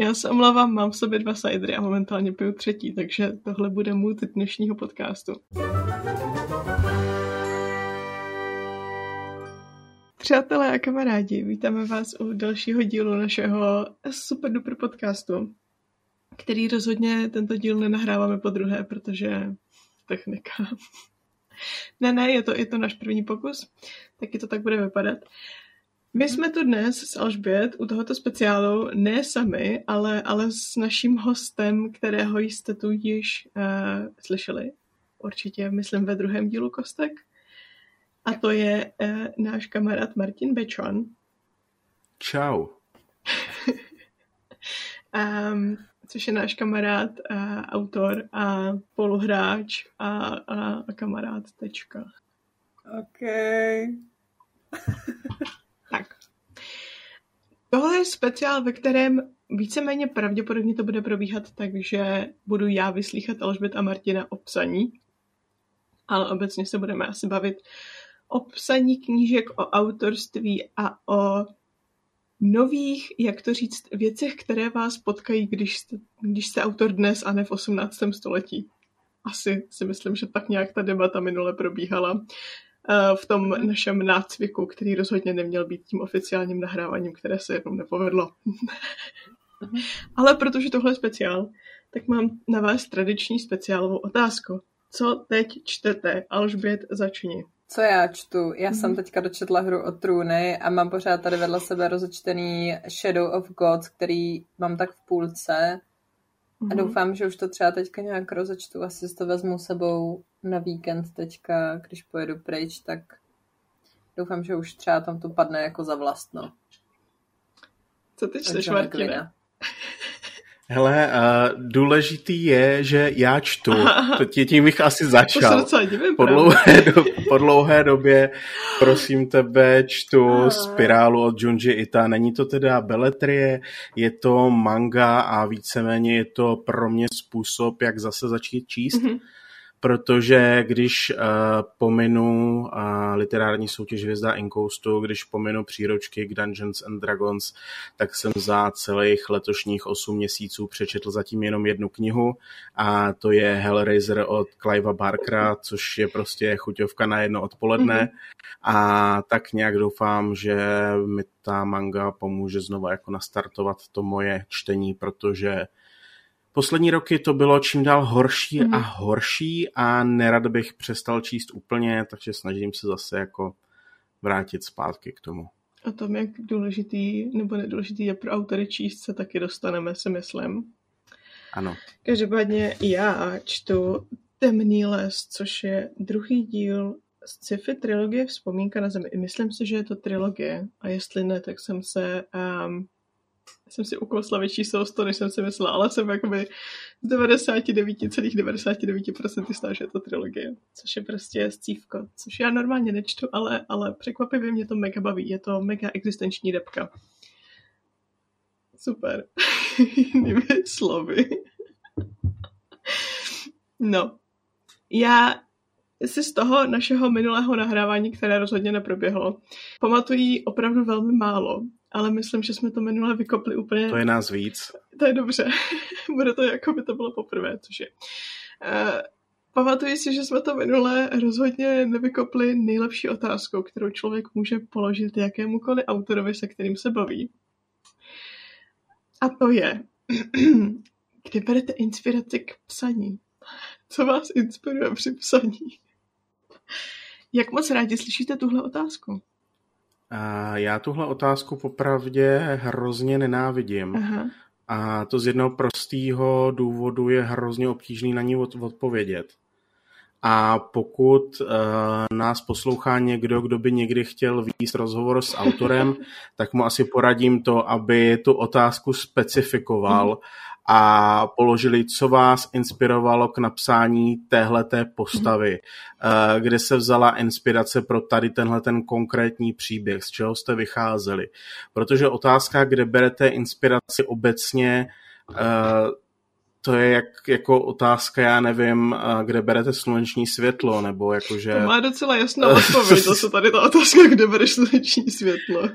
Já se omlouvám, mám v sobě 2 cidery a momentálně piju 3, takže tohle bude mood dnešního podcastu. 3 a kamarádi, vítáme vás u dalšího dílu našeho super duper podcastu, který rozhodně tento díl nenahráváme podruhé, protože technika. Ne, je to náš první pokus, taky to tak bude vypadat. My jsme tu dnes s Alžbět u tohoto speciálu ne sami, ale s naším hostem, kterého jste tu již slyšeli. Určitě, myslím, ve druhém dílu Kostek. A to je náš kamarád Martin Bečan. Čau. Což je náš kamarád, autor a poluhráč a kamarád . OK. Tak. Tohle je speciál, ve kterém víceméně pravděpodobně to bude probíhat tak, že budu já vyslýchat Alžbět a Martina o psaní, ale obecně se budeme asi bavit o psaní knížek, o autorství a o nových, jak to říct, věcech, které vás potkají, když jste autor dnes a ne v 18. století. Asi si myslím, že tak nějak ta debata minule probíhala v tom našem nácviku, který rozhodně neměl být tím oficiálním nahráváním, které se jednou nepovedlo. Ale protože tohle je speciál, tak mám na vás tradiční speciálovou otázku. Co teď čtete? Alžbět, začni. Co já čtu? Já jsem teďka dočetla Hru o trůny a mám pořád tady vedle sebe rozečtený Shadow of Gods, který mám tak v půlce. A doufám, že už to třeba teďka nějak rozečtu. Asi to vezmu sebou na víkend teďka, když pojedu pryč, tak doufám, že už třeba tam to padne jako za vlastno. Co ty čteš, Martina? Hele, důležitý je, že já čtu. Aha. Tím bych asi začal. Po dlouhé době, prosím tebe, čtu Spirálu od Junji Ita. Není to teda beletrie, je to manga a víceméně je to pro mě způsob, jak zase začít číst. Mm-hmm. Protože když pominu literární soutěž Hvězda Inkoustu, když pominu příručky k Dungeons and Dragons, tak jsem za celých letošních 8 měsíců přečetl zatím jenom jednu knihu a to je Hellraiser od Clivea Barkera, což je prostě chuťovka na jedno odpoledne. A tak nějak doufám, že mi ta manga pomůže znova jako nastartovat to moje čtení, protože poslední roky to bylo čím dál horší a horší a nerad bych přestal číst úplně, takže snažím se zase jako vrátit zpátky k tomu. O tom, jak důležitý nebo nedůležitý je pro autory číst, se taky dostaneme, si myslím. Ano. Každopádně já čtu Temný les, což je druhý díl z sci-fi trilogie Vzpomínka na zemi. Myslím si, že je to trilogie a jestli ne, tak jsem si ukousla větší sousto, než jsem si myslela, ale jsem jakoby z 99,99% jistá, že je to trilogie, což je prostě scívko, což já normálně nečtu, ale překvapivě mě to mega baví, je to mega existenční debka. Super. Jinými slovy. No. Já si z toho našeho minulého nahrávání, které rozhodně neproběhlo, pamatuji opravdu velmi málo. Ale myslím, že jsme to minule vykopli úplně... To je nás víc. To je dobře. Bude to, jako by to bylo poprvé, což je. Pamatuji si, že jsme to minule rozhodně nevykopli nejlepší otázkou, kterou člověk může položit jakémukoliv autorovi, se kterým se baví. A to je, kdy berete inspiraci k psaní? Co vás inspiruje při psaní? Jak moc rádi slyšíte tuhle otázku? Já tuhle otázku popravdě hrozně nenávidím. Aha. A to z jednoho prostého důvodu je hrozně obtížný na ní odpovědět. A pokud nás poslouchá někdo, kdo by někdy chtěl vést rozhovor s autorem, tak mu asi poradím to, aby tu otázku specifikoval a položili, co vás inspirovalo k napsání téhleté postavy, kde se vzala inspirace pro tady tenhleten konkrétní příběh, z čeho jste vycházeli. Protože otázka, kde berete inspiraci obecně, to je jako otázka, já nevím, kde berete sluneční světlo, nebo jakože... To má docela jasnou odpověď, to se tady ta otázka, kde bereš sluneční světlo.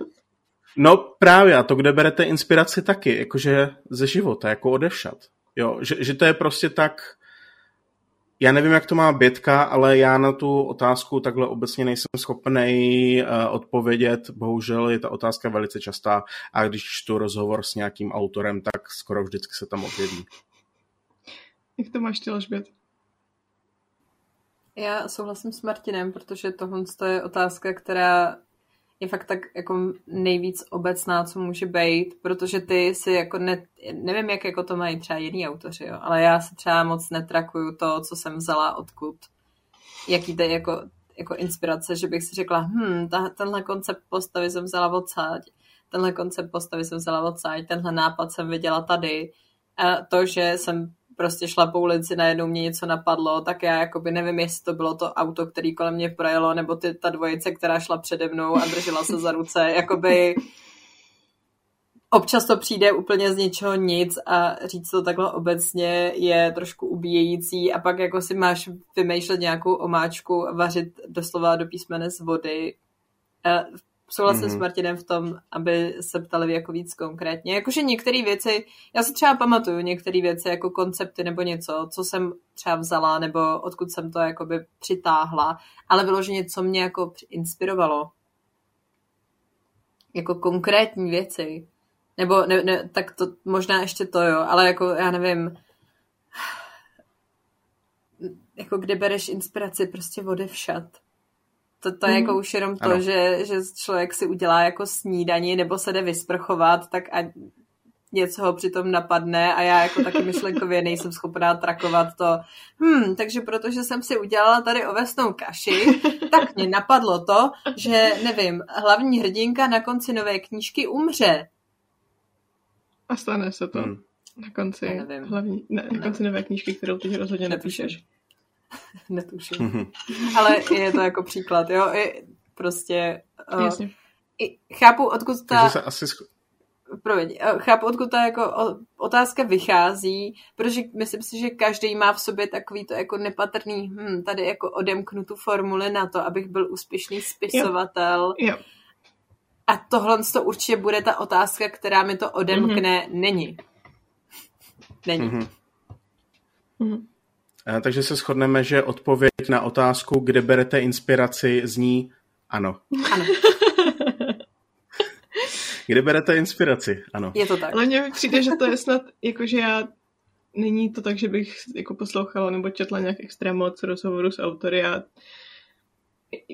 No právě, a to, kde berete inspiraci taky, jakože ze života, jako odevšad. Jo, že to je prostě tak, já nevím, jak to má Bětka, ale já na tu otázku takhle obecně nejsem schopnej odpovědět, bohužel je ta otázka velice častá a když čtu rozhovor s nějakým autorem, tak skoro vždycky se tam objeví. Jak to máš ty, Alžbět? Já souhlasím s Martinem, protože tohle je otázka, která je fakt tak jako nejvíc obecná, co může být, protože ty si jako nevím, jak jako to mají třeba jiný autoři, jo, ale já se třeba moc netrakuju to, co jsem vzala odkud, jaký to je jako inspirace, že bych si řekla, tenhle koncept postavy jsem vzala odsáď, tenhle nápad jsem viděla tady. A to, že jsem prostě šla po ulici, najednou mě něco napadlo, tak já jakoby nevím, jestli to bylo to auto, který kolem mě projelo, nebo ta dvojice, která šla přede mnou a držela se za ruce, jakoby občas to přijde úplně z ničeho nic a říct to takhle obecně je trošku ubíjející a pak jako si máš vymýšlet nějakou omáčku, vařit doslova do písmene z vody. Souhlasím s Martinem v tom, aby se ptali jako víc konkrétně. Jakože některé věci, já si třeba pamatuju některé věci jako koncepty nebo něco, co jsem třeba vzala nebo odkud jsem to jakoby přitáhla, ale vyloženě, co mě jako inspirovalo. Jako konkrétní věci. Nebo ne, tak to možná ještě to, jo, ale jako já nevím, jako kde bereš inspiraci prostě odevšad. To je jako už jenom to, že člověk si udělá jako snídani nebo se jde vysprchovat, tak a něco ho přitom napadne a já jako taky myšlenkově nejsem schopná trakovat to. Takže protože jsem si udělala tady ovesnou kaši, tak mě napadlo to, že nevím, hlavní hrdinka na konci nové knížky umře. A stane se to na konci na konci nové knížky, kterou teď rozhodně nepíšeš. Netuším. Ale je to jako příklad, jo? Prostě... Jasně. Chápu, odkud ta... Chápu, odkud ta jako otázka vychází, protože myslím si, že každý má v sobě takový to jako nepatrný, tady jako odemknutou formuli na to, abych byl úspěšný spisovatel. Jo. A tohle to určitě bude ta otázka, která mi to odemkne. Není. Takže se shodneme, že odpověď na otázku, kde berete inspiraci, zní ano. Kde berete inspiraci? Ano. Je to tak. Ale mně přijde, že to je snad, jakože není to tak, že bych jako poslouchala nebo četla nějak extra moc rozhovoru s autory. Já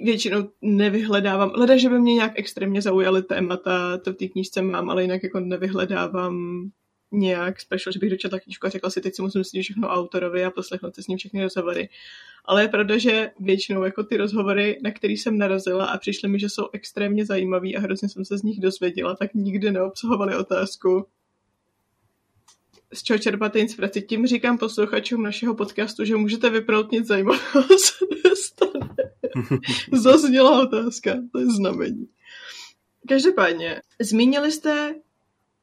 většinou nevyhledávám, leda, že by mě nějak extrémně zaujaly témata, to v té knížce mám, ale jinak jako nevyhledávám nějak special, že bych dočetla knížku a řekla si, teď si musím říct všechno autorovi a poslechnout si s ním všechny rozhovory. Ale je pravda, že většinou jako ty rozhovory, na který jsem narazila a přišly mi, že jsou extrémně zajímavý a hrozně jsem se z nich dozvěděla, tak nikdy neobsahovaly otázku, z čeho čerpáte inspiraci. Tím říkám posluchačům našeho podcastu, že můžete vyproutnit zajímavého, co dostane. Zazněla otázka, to je znamení. Každopádně, zmínili jste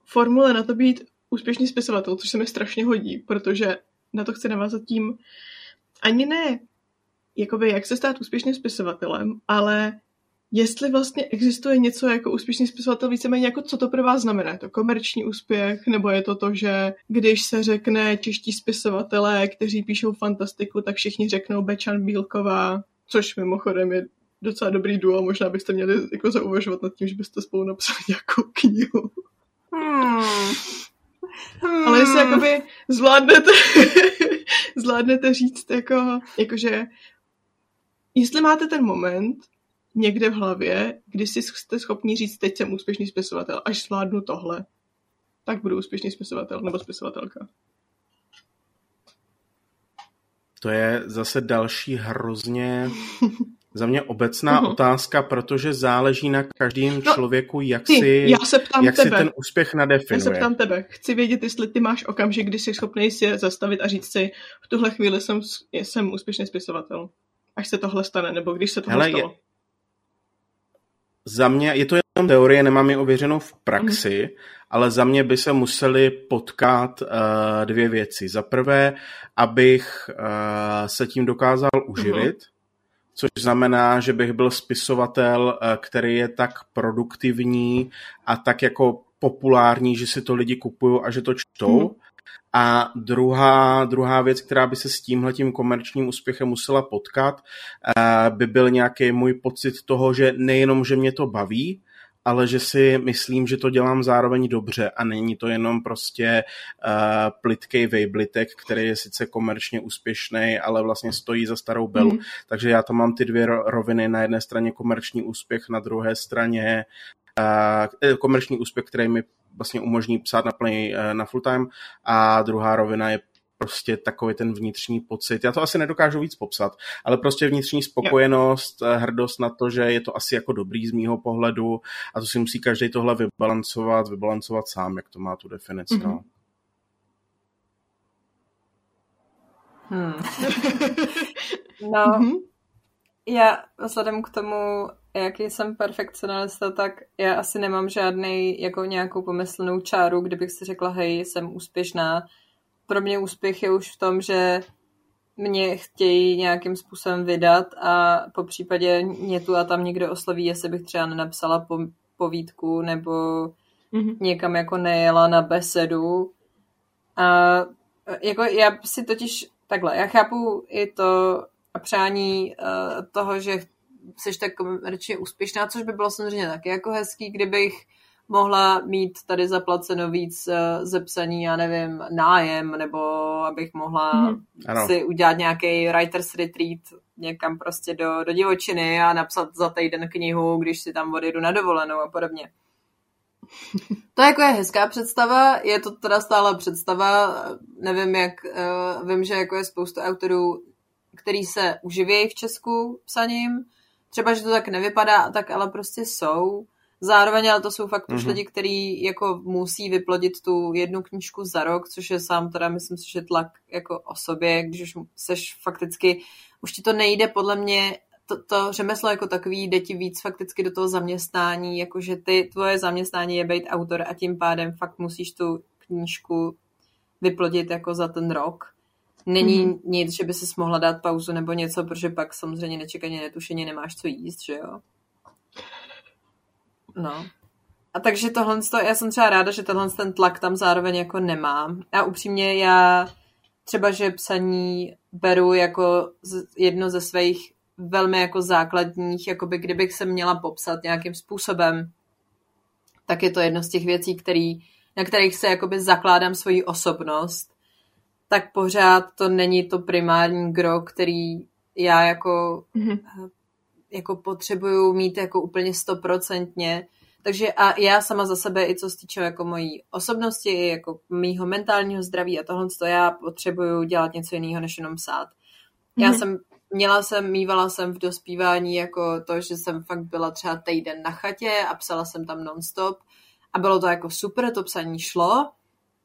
formule na to být úspěšný spisovatel, což se mi strašně hodí, protože na to chci navázat tím, ani ne, jakoby, jak se stát úspěšným spisovatelem, ale jestli vlastně existuje něco jako úspěšný spisovatel, víceméně jako co to pro vás znamená. Je to komerční úspěch, nebo je to to, že když se řekne čeští spisovatelé, kteří píšou fantastiku, tak všichni řeknou Bečan, Bílková, což mimochodem je docela dobrý duo, možná byste měli jako zauvažovat nad tím, že byste spolu napsali nějakou knihu. Ale jestli jakoby zvládnete říct jakože jestli máte ten moment někde v hlavě, kdy si jste schopni říct, teď jsem úspěšný spisovatel, až zvládnu tohle, tak budu úspěšný spisovatel nebo spisovatelka. To je zase další hrozně za mě obecná otázka, protože záleží na každém člověku, jak si ten úspěch nadefinuje. Já se ptám tebe. Chci vědět, jestli ty máš okamžik, kdy jsi schopný si zastavit a říct si, v tuhle chvíli jsem úspěšný spisovatel. Až se tohle stane, nebo když se tohle stalo. Za mě, je to jenom teorie, nemám ji ověřenou v praxi, ale za mě by se musely potkat dvě věci. Za prvé, abych se tím dokázal uživit, což znamená, že bych byl spisovatel, který je tak produktivní a tak jako populární, že si to lidi kupují a že to čtou. Hmm. A druhá věc, která by se s tímhletím komerčním úspěchem musela potkat, by byl nějaký můj pocit toho, že nejenom, že mě to baví, ale že si myslím, že to dělám zároveň dobře a není to jenom prostě plytkej vejblitek, který je sice komerčně úspěšný, ale vlastně stojí za starou belu. Mm. Takže já tam mám ty dvě roviny, na jedné straně komerční úspěch, na druhé straně komerční úspěch, který mi vlastně umožní psát na full time, a druhá rovina je prostě takový ten vnitřní pocit. Já to asi nedokážu víc popsat, ale prostě vnitřní spokojenost, hrdost na to, že je to asi jako dobrý z mýho pohledu, a to si musí každý tohle vybalancovat sám, jak to má tu definici. Mm-hmm. No. No, mm-hmm. Já vzhledem k tomu, jaký jsem perfekcionalista, tak já asi nemám žádnej jako nějakou pomyslnou čáru, kdybych si řekla, hej, jsem úspěšná. Pro mě úspěch je už v tom, že mě chtějí nějakým způsobem vydat a popřípadě mě tu a tam někdo osloví, jestli bych třeba nenapsala povídku nebo mm-hmm. někam jako nejela na besedu. A jako já si totiž takhle, já chápu i to přání toho, že jsi tak komerčně úspěšná, což by bylo samozřejmě taky jako hezký, kdybych mohla mít tady zaplaceno víc ze psaní, já nevím, nájem, nebo abych mohla si udělat nějaký writer's retreat někam prostě do divočiny a napsat za týden knihu, když si tam odjedu na dovolenou a podobně. To jako je hezká představa, je to teda stále představa, nevím jak, vím, že jako je spoustu autorů, který se uživí v Česku psaním, třeba, že to tak nevypadá, tak ale prostě jsou. Zároveň, ale to jsou fakt už lidi, kteří jako musí vyplodit tu jednu knížku za rok, což je sám teda, myslím si, že tlak jako o sobě, když už seš fakticky, už ti to nejde podle mě, to řemeslo jako takový jde ti víc fakticky do toho zaměstnání, jakože tvoje zaměstnání je být autor a tím pádem fakt musíš tu knížku vyplodit jako za ten rok. Není nic, že by ses mohla dát pauzu nebo něco, protože pak samozřejmě nečekaně, netušeně nemáš co jíst, že jo? No. A takže tohle, já jsem třeba ráda, že tenhle ten tlak tam zároveň jako nemám. A upřímně já třeba, že psaní beru jako jedno ze svých velmi jako základních, jakoby kdybych se měla popsat nějakým způsobem, tak je to jedno z těch věcí, na kterých se jakoby zakládám svoji osobnost, tak pořád to není to primární gro, který já jako... Mm-hmm. jako potřebuju mít jako úplně 100%. Takže a já sama za sebe, i co se týče jako mojí osobnosti, i jako mýho mentálního zdraví a tohle, co já potřebuju dělat něco jiného, než jenom psát. Já mývala jsem v dospívání jako to, že jsem fakt byla třeba týden na chatě a psala jsem tam non-stop a bylo to jako super, to psaní šlo,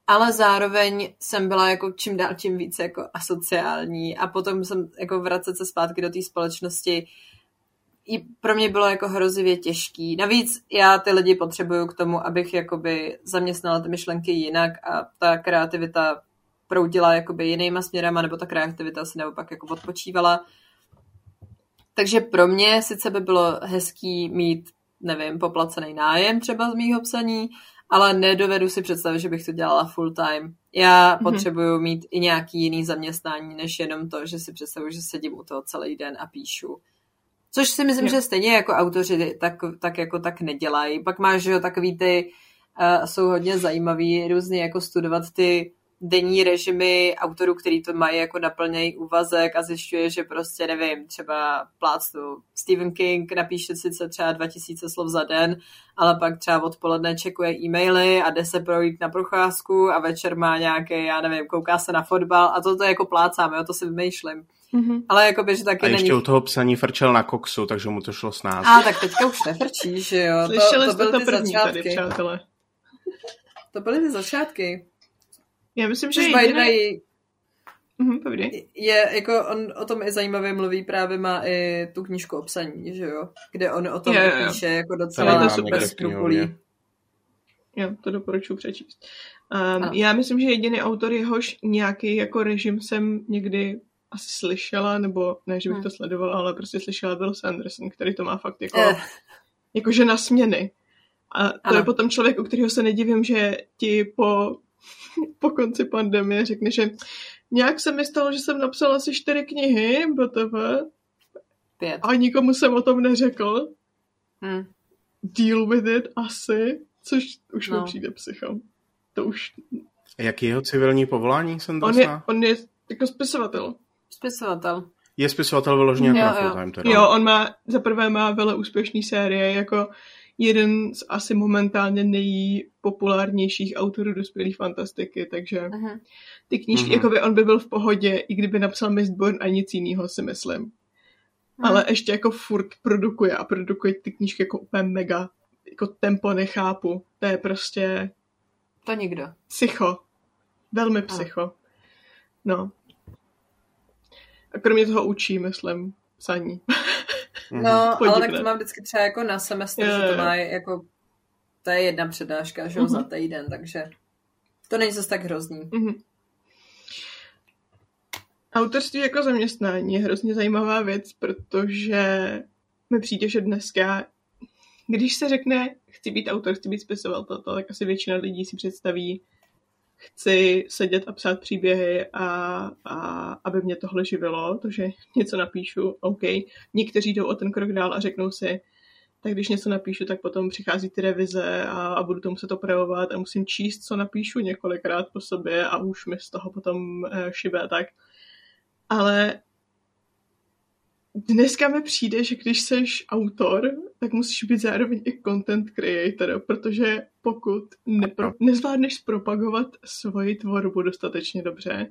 ale zároveň jsem byla jako čím dál tím více jako asociální a potom jsem jako vracet se zpátky do té společnosti i pro mě bylo jako hrozivě těžký. Navíc já ty lidi potřebuju k tomu, abych jakoby zaměstnala ty myšlenky jinak a ta kreativita proudila jakoby jinýma směrama, nebo ta kreativita se naopak jako odpočívala. Takže pro mě sice by bylo hezký mít, nevím, poplacený nájem třeba z mýho psaní, ale nedovedu si představit, že bych to dělala full time. Já potřebuju mít i nějaký jiný zaměstnání, než jenom to, že si představuju, že sedím u toho celý den a píšu. Což si myslím, že stejně jako autoři tak jako tak nedělají. Pak máš, že jo, takový ty, jsou hodně zajímavý různě jako studovat ty denní režimy autorů, který to mají jako naplněný úvazek a zjišťuje, že prostě nevím, třeba plácnu Stephen King napíše sice třeba 2000 slov za den, ale pak třeba odpoledne čekuje e-maily a jde se projít na procházku a večer má nějaké, já nevím, kouká se na fotbal a to jako plácám, jo, to si vymýšlím. Mm-hmm. Ale jako by, že taky a ještě není... u toho psaní frčel na koksu, takže mu to šlo s nás. A tak teďka už nefrčíš, že jo. Slyšeli to byly ty první začátky. Tady, přátelé. To byly ty začátky. Já myslím, že je jako on o tom i zajímavě mluví, právě má i tu knížku o psaní, že jo, kde on o tom píše jako docela bez skrupulí. Jo, to doporučuji přečíst. Já myslím, že jediný autor, jehož nějaký jako režim jsem někdy asi slyšela, nebo ne, že bych to sledovala, ale prostě slyšela Bill Sanderson, který to má fakt jakože na směny. A to je potom člověk, u kterého se nedivím, že ti po konci pandemie řekne, že nějak se mi stalo, že jsem napsala asi 4 knihy, btv. 5. A nikomu jsem o tom neřekl. Deal with it asi, což už mi přijde psycho. To už... Jaký jeho civilní povolání jsem to znal? On je jako spisovatel. Spisovatel. Je spisovatel vyloženě full-time teda. Jo, on má, zaprvé má vele úspěšný série, jako jeden z asi momentálně nejpopulárnějších autorů dospělých fantastiky, takže ty knížky, jakoby on by byl v pohodě, i kdyby napsal Mistborn a nic jinýho, si myslím. Ale ještě jako furt produkuje a produkuje ty knížky jako úplně mega, jako tempo nechápu. To je prostě... To nikdo. Psycho. Velmi psycho. No. A kromě toho učí, myslím, psaní. No, ale tak to mám vždycky třeba jako na semestr, že to má jako... To je jedna přednáška, že za týden, takže to není zase tak hrozný. Autorství jako zaměstnání je hrozně zajímavá věc, protože mi přijde, že dneska, když se řekne, chci být autor, chci být spisovatel, tak asi většina lidí si představí, chci sedět a psát příběhy a aby mě tohle živilo, to, že něco napíšu, OK. Někteří jdou o ten krok dál a řeknou si, tak když něco napíšu, tak potom přichází ty revize a budu to muset opravovat a musím číst, co napíšu několikrát po sobě a už mi z toho potom šibe a tak. Ale dneska mi přijde, že když seš autor, tak musíš být zároveň i content creator, protože pokud nezvládneš zpropagovat svoji tvorbu dostatečně dobře,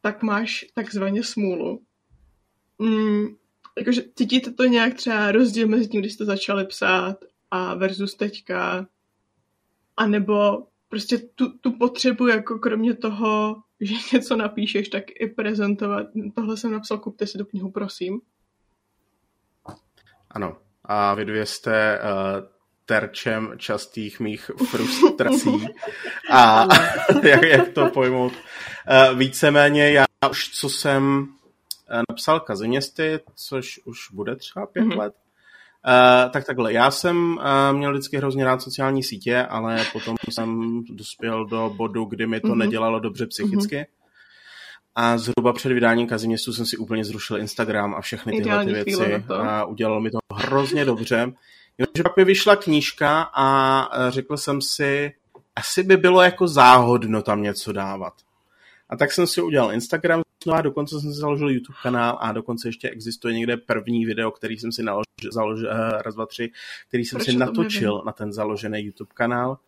tak máš takzvaně smůlu. Jakože cítíte to nějak třeba rozdíl mezi tím, když jste začali psát a versus teďka, anebo prostě tu potřebu jako kromě toho, že něco napíšeš, tak i prezentovat. Tohle jsem napsal, kupte si tu knihu, prosím. Ano. A vy dvě jste terčem častých mých frustrací. A jak to pojmout? Víceméně já už, co jsem napsal Kaziměstí, což už bude třeba 5 let, tak takhle, já jsem měl vždycky hrozně rád sociální sítě, ale potom jsem dospěl do bodu, kdy mi to nedělalo dobře psychicky. A zhruba před vydáním Kaziměstu jsem si úplně zrušil Instagram a všechny tyhle ty věci. A udělalo mi to hrozně dobře. Jenomže pak mi vyšla knížka a řekl jsem si, asi by bylo jako záhodno tam něco dávat. A tak jsem si udělal Instagram, a dokonce jsem si založil YouTube kanál a dokonce ještě existuje někde první video, který jsem si natočil na ten založený YouTube kanál,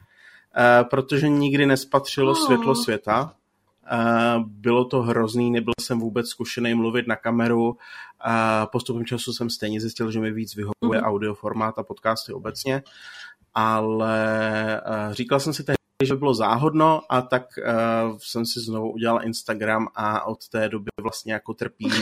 protože nikdy nespatřilo světlo světa. Bylo to hrozný, nebyl jsem vůbec zkušený mluvit na kameru. Postupem času jsem stejně zjistil, že mi víc vyhovuje audio formát a podcasty obecně, ale říkal jsem si tehdy, že bylo záhodno a tak jsem si znovu udělal Instagram a od té doby vlastně jako trpím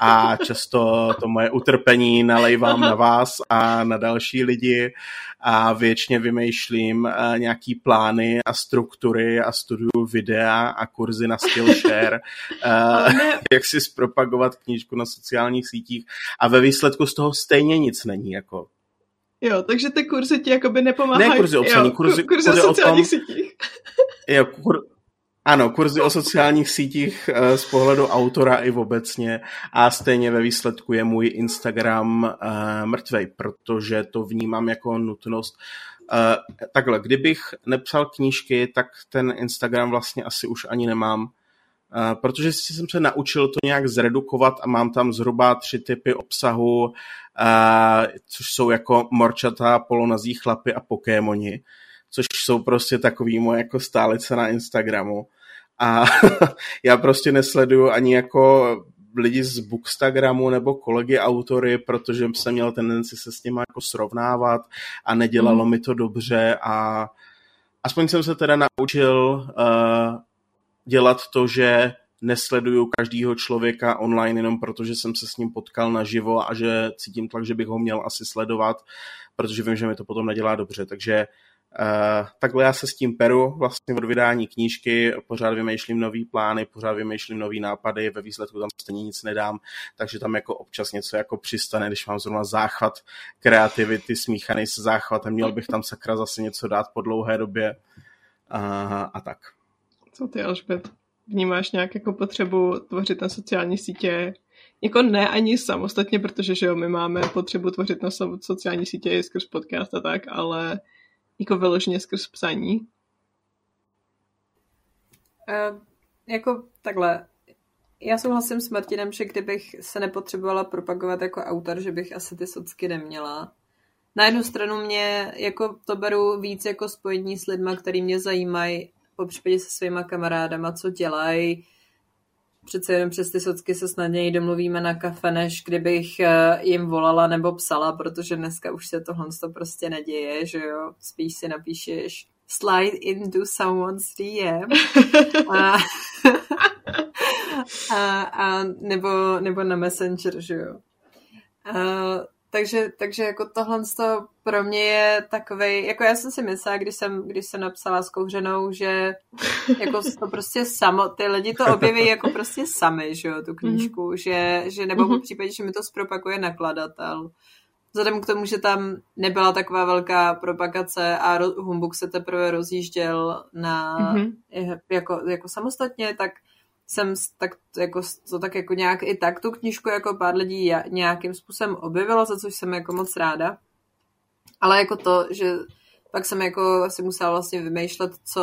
a často to moje utrpení nalejvám na vás a na další lidi a věčně vymýšlím nějaký plány a struktury a studuju videa a kurzy na Skillshare, jak si zpropagovat knížku na sociálních sítích a ve výsledku z toho stejně nic není jako. Jo, takže ty kurzy ti jakoby nepomáhají. Ne kurzy o psaní, kurzy o sociálních sítích. Jo, ano, kurzy o sociálních sítích z pohledu autora i obecně a stejně ve výsledku je můj Instagram mrtvej, protože to vnímám jako nutnost. Takhle, kdybych nepsal knížky, tak ten Instagram vlastně asi už ani nemám, protože jsem se naučil to nějak zredukovat a mám tam zhruba 3 typy obsahu, což jsou jako morčata, polonazí chlapy a pokémoni, což jsou prostě takový moje jako stálice na Instagramu. A já prostě nesleduju ani jako lidi z Bookstagramu nebo kolegy autory, protože jsem měl tendenci se s nimi jako srovnávat a nedělalo mi to dobře a aspoň jsem se teda naučil dělat to, že nesleduju každého člověka online jenom protože jsem se s ním potkal naživo a že cítím tlak, že bych ho měl asi sledovat, protože vím, že mi to potom nedělá dobře. Takže Takhle já se s tím peru vlastně od vydání knížky, pořád vymýšlím nový plány, pořád vymýšlím nový nápady, ve výsledku tam stejně nic nedám, takže tam jako občas něco jako přistane, když mám zrovna záchvat kreativity smíchaný se záchvatem, měl bych tam sakra zase něco dát po dlouhé době a tak. Co ty, Alžbět? Vnímáš nějak jako potřebu tvořit na sociální sítě? Jako ne ani samostatně, protože že jo, my máme potřebu tvořit na sociální sítě skrz podcast a tak, ale jako vyloženě skrz psaní? Jako takhle. Já souhlasím s Martinem, že kdybych se nepotřebovala propagovat jako autor, že bych asi ty socky neměla. Na jednu stranu mě jako to beru víc jako spojení s lidma, který mě zajímají, popřípadě se svýma kamarádama, co dělají. Přece jenom přes ty socky se snadněji domluvíme na kafe, než kdybych jim volala nebo psala, protože dneska už se tohle prostě neděje, že jo? Spíš si napíšeš slide into someone's DM a nebo na Messenger, že jo? Takže jako tohle pro mě je takovej, jako já jsem si myslela, když jsem napsala s Kouřenou, že jako to prostě samo, ty lidi to objeví jako prostě sami, že jo, tu knížku, že nebo v případě, že mi to zpropaguje nakladatel. Vzhledem k tomu, že tam nebyla taková velká propagace a Humbuk se teprve rozjížděl na, jako samostatně, tak jsem tak, jako, to tak jako nějak i tak tu knížku jako pár lidí nějakým způsobem objevila, za což jsem jako moc ráda. Ale jako to, že pak jsem jako asi musela vlastně vymýšlet, co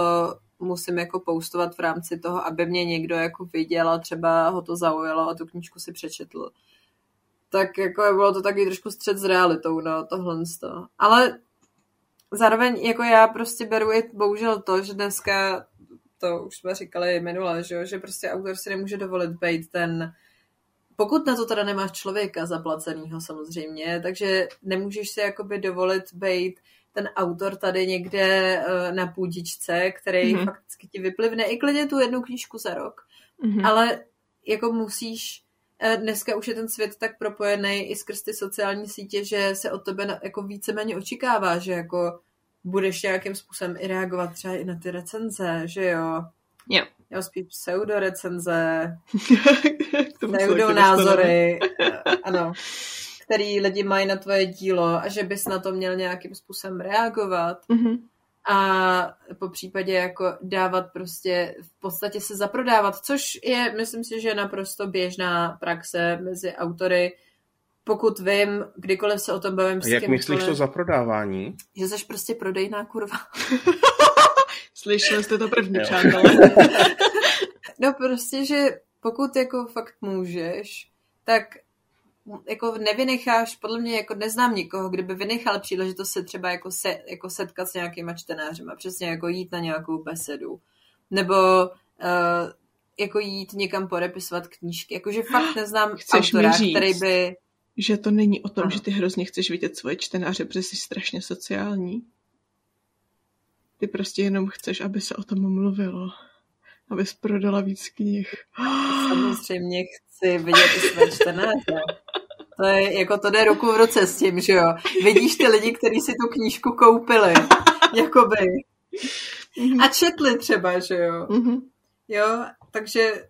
musím jako postovat v rámci toho, aby mě někdo jako viděl a třeba ho to zaujalo a tu knížku si přečetl. Tak jako bylo to taky trošku střet s realitou, no, tohle. Ale zároveň jako já prostě beru i bohužel to, že dneska to už jsme říkali minule, že prostě autor si nemůže dovolit být ten, pokud na to teda nemáš člověka zaplacenýho samozřejmě, takže nemůžeš si jakoby dovolit být ten autor tady někde na půdičce, který fakticky ti vyplivne i klidně tu jednu knížku za rok, ale jako musíš, dneska už je ten svět tak propojený i skrz ty sociální sítě, že se od tebe jako víceméně očekává, že jako budeš nějakým způsobem i reagovat třeba i na ty recenze, že jo? Jo. Jo, spíš pseudorecenze, pseudonázory, ano, který lidi mají na tvoje dílo a že bys na to měl nějakým způsobem reagovat a popřípadě jako dávat prostě, v podstatě se zaprodávat, což je, myslím si, že naprosto běžná praxe mezi autory. Pokud vím, kdykoliv se o tom bavím s kýmkoliv. Jak myslíš to zaprodávání? Že seš prostě prodejná kurva. Slyšeli jste to první, přátelé. No prostě, že pokud jako fakt můžeš, tak jako nevynecháš, podle mě jako neznám nikoho, kdyby vynechal příležitost se třeba jako, jako setkat s nějakýma čtenářima, přesně jako jít na nějakou besedu. Nebo jako jít někam podepisovat knížky. Jakože fakt neznám autora, který by... Že to není o tom, že ty hrozně chceš vidět svoje čtenáře, protože jsi strašně sociální. Ty prostě jenom chceš, aby se o tom mluvilo. Abys prodala víc knih. Samozřejmě chci vidět i své čtenáře. To je, jako to jde ruku v ruce s tím, že jo. Vidíš ty lidi, kteří si tu knížku koupili. Jakoby. A četli třeba, že jo. Jo, takže...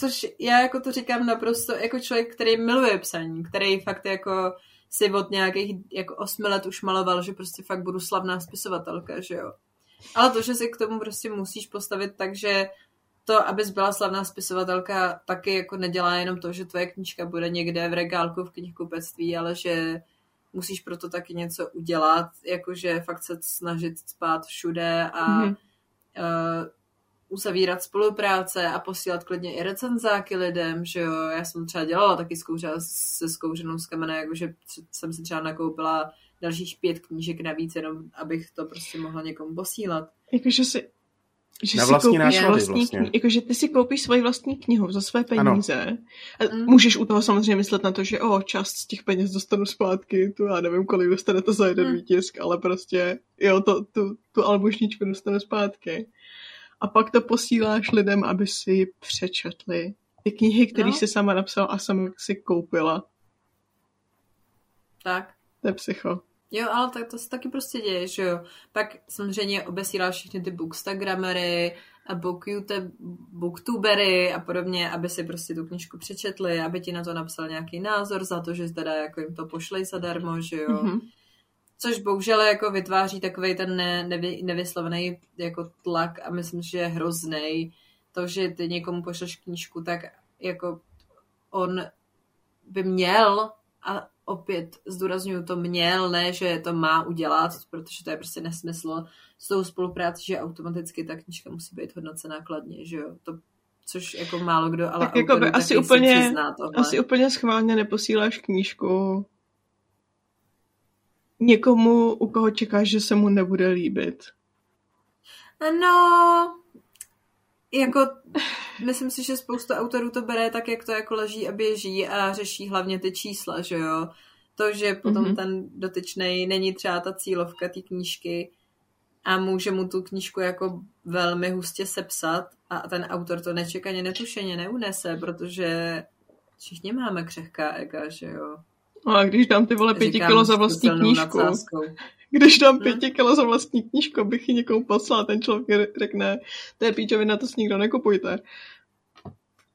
Což já jako to říkám naprosto jako člověk, který miluje psaní, který fakt jako si od nějakých jako 8 let už maloval, že prostě fakt budu slavná spisovatelka, že jo. Ale to, že si k tomu prostě musíš postavit tak, že to, abys byla slavná spisovatelka, taky jako nedělá jenom to, že tvoje knížka bude někde v regálku v knihkupectví, ale že musíš proto taky něco udělat, jakože fakt se snažit spát všude a uzavírat spolupráce a posílat klidně i recenzáky lidem, že jo, já jsem třeba dělala taky se Kouřenou z Kamene, jakože jsem si třeba nakoupila dalších 5 knížek navíc, jenom abych to prostě mohla někomu posílat. Jakože si, že si koupíš vlastní knihu, jakože ty si koupíš svoji vlastní knihu za své peníze. Ano. A můžeš u toho samozřejmě myslet na to, že část z těch peněz dostanu zpátky, tu já nevím, kolik dostane to za jeden výtisk, ale prostě, jo, tu almužničku dostanu zpátky. A pak to posíláš lidem, aby si přečetli ty knihy, které jsi sama napsala a sama si koupila. Tak. To je psycho. Jo, ale tak to se taky prostě děje, že jo. Pak samozřejmě obesílal všechny ty bookstagramery a booktubery a podobně, aby si prostě tu knížku přečetli, aby ti na to napsal nějaký názor za to, že zda jako jim to pošlej zadarmo, že jo. Mm-hmm. Což bohužel jako vytváří takovej ten nevyslovený jako tlak a myslím, že je hroznej. To, že ty někomu pošleš knížku, tak jako on by měl, a opět zdůraznuju to měl, ne, že to má udělat, protože to je prostě nesmysl s tou spolupráci, že automaticky ta knížka musí být hodnocena kladně, že jo, to, což jako málo kdo, ale tak jako by asi úplně schválně neposíláš knížku někomu, u koho čekáš, že se mu nebude líbit. No, jako myslím si, že spousta autorů to bere tak, jak to jako leží a běží a řeší hlavně ty čísla, že jo. To, že potom ten dotyčnej není třeba ta cílovka té knížky a může mu tu knížku jako velmi hustě sepsat a ten autor to nečekaně, netušeně neunese, protože všichni máme křehká ega, že jo. A když dám ty vole 5 kilo za vlastní knížku, bych ji někomu poslala, ten člověk řekne, to je píčovina, to si nikdo nekupujte.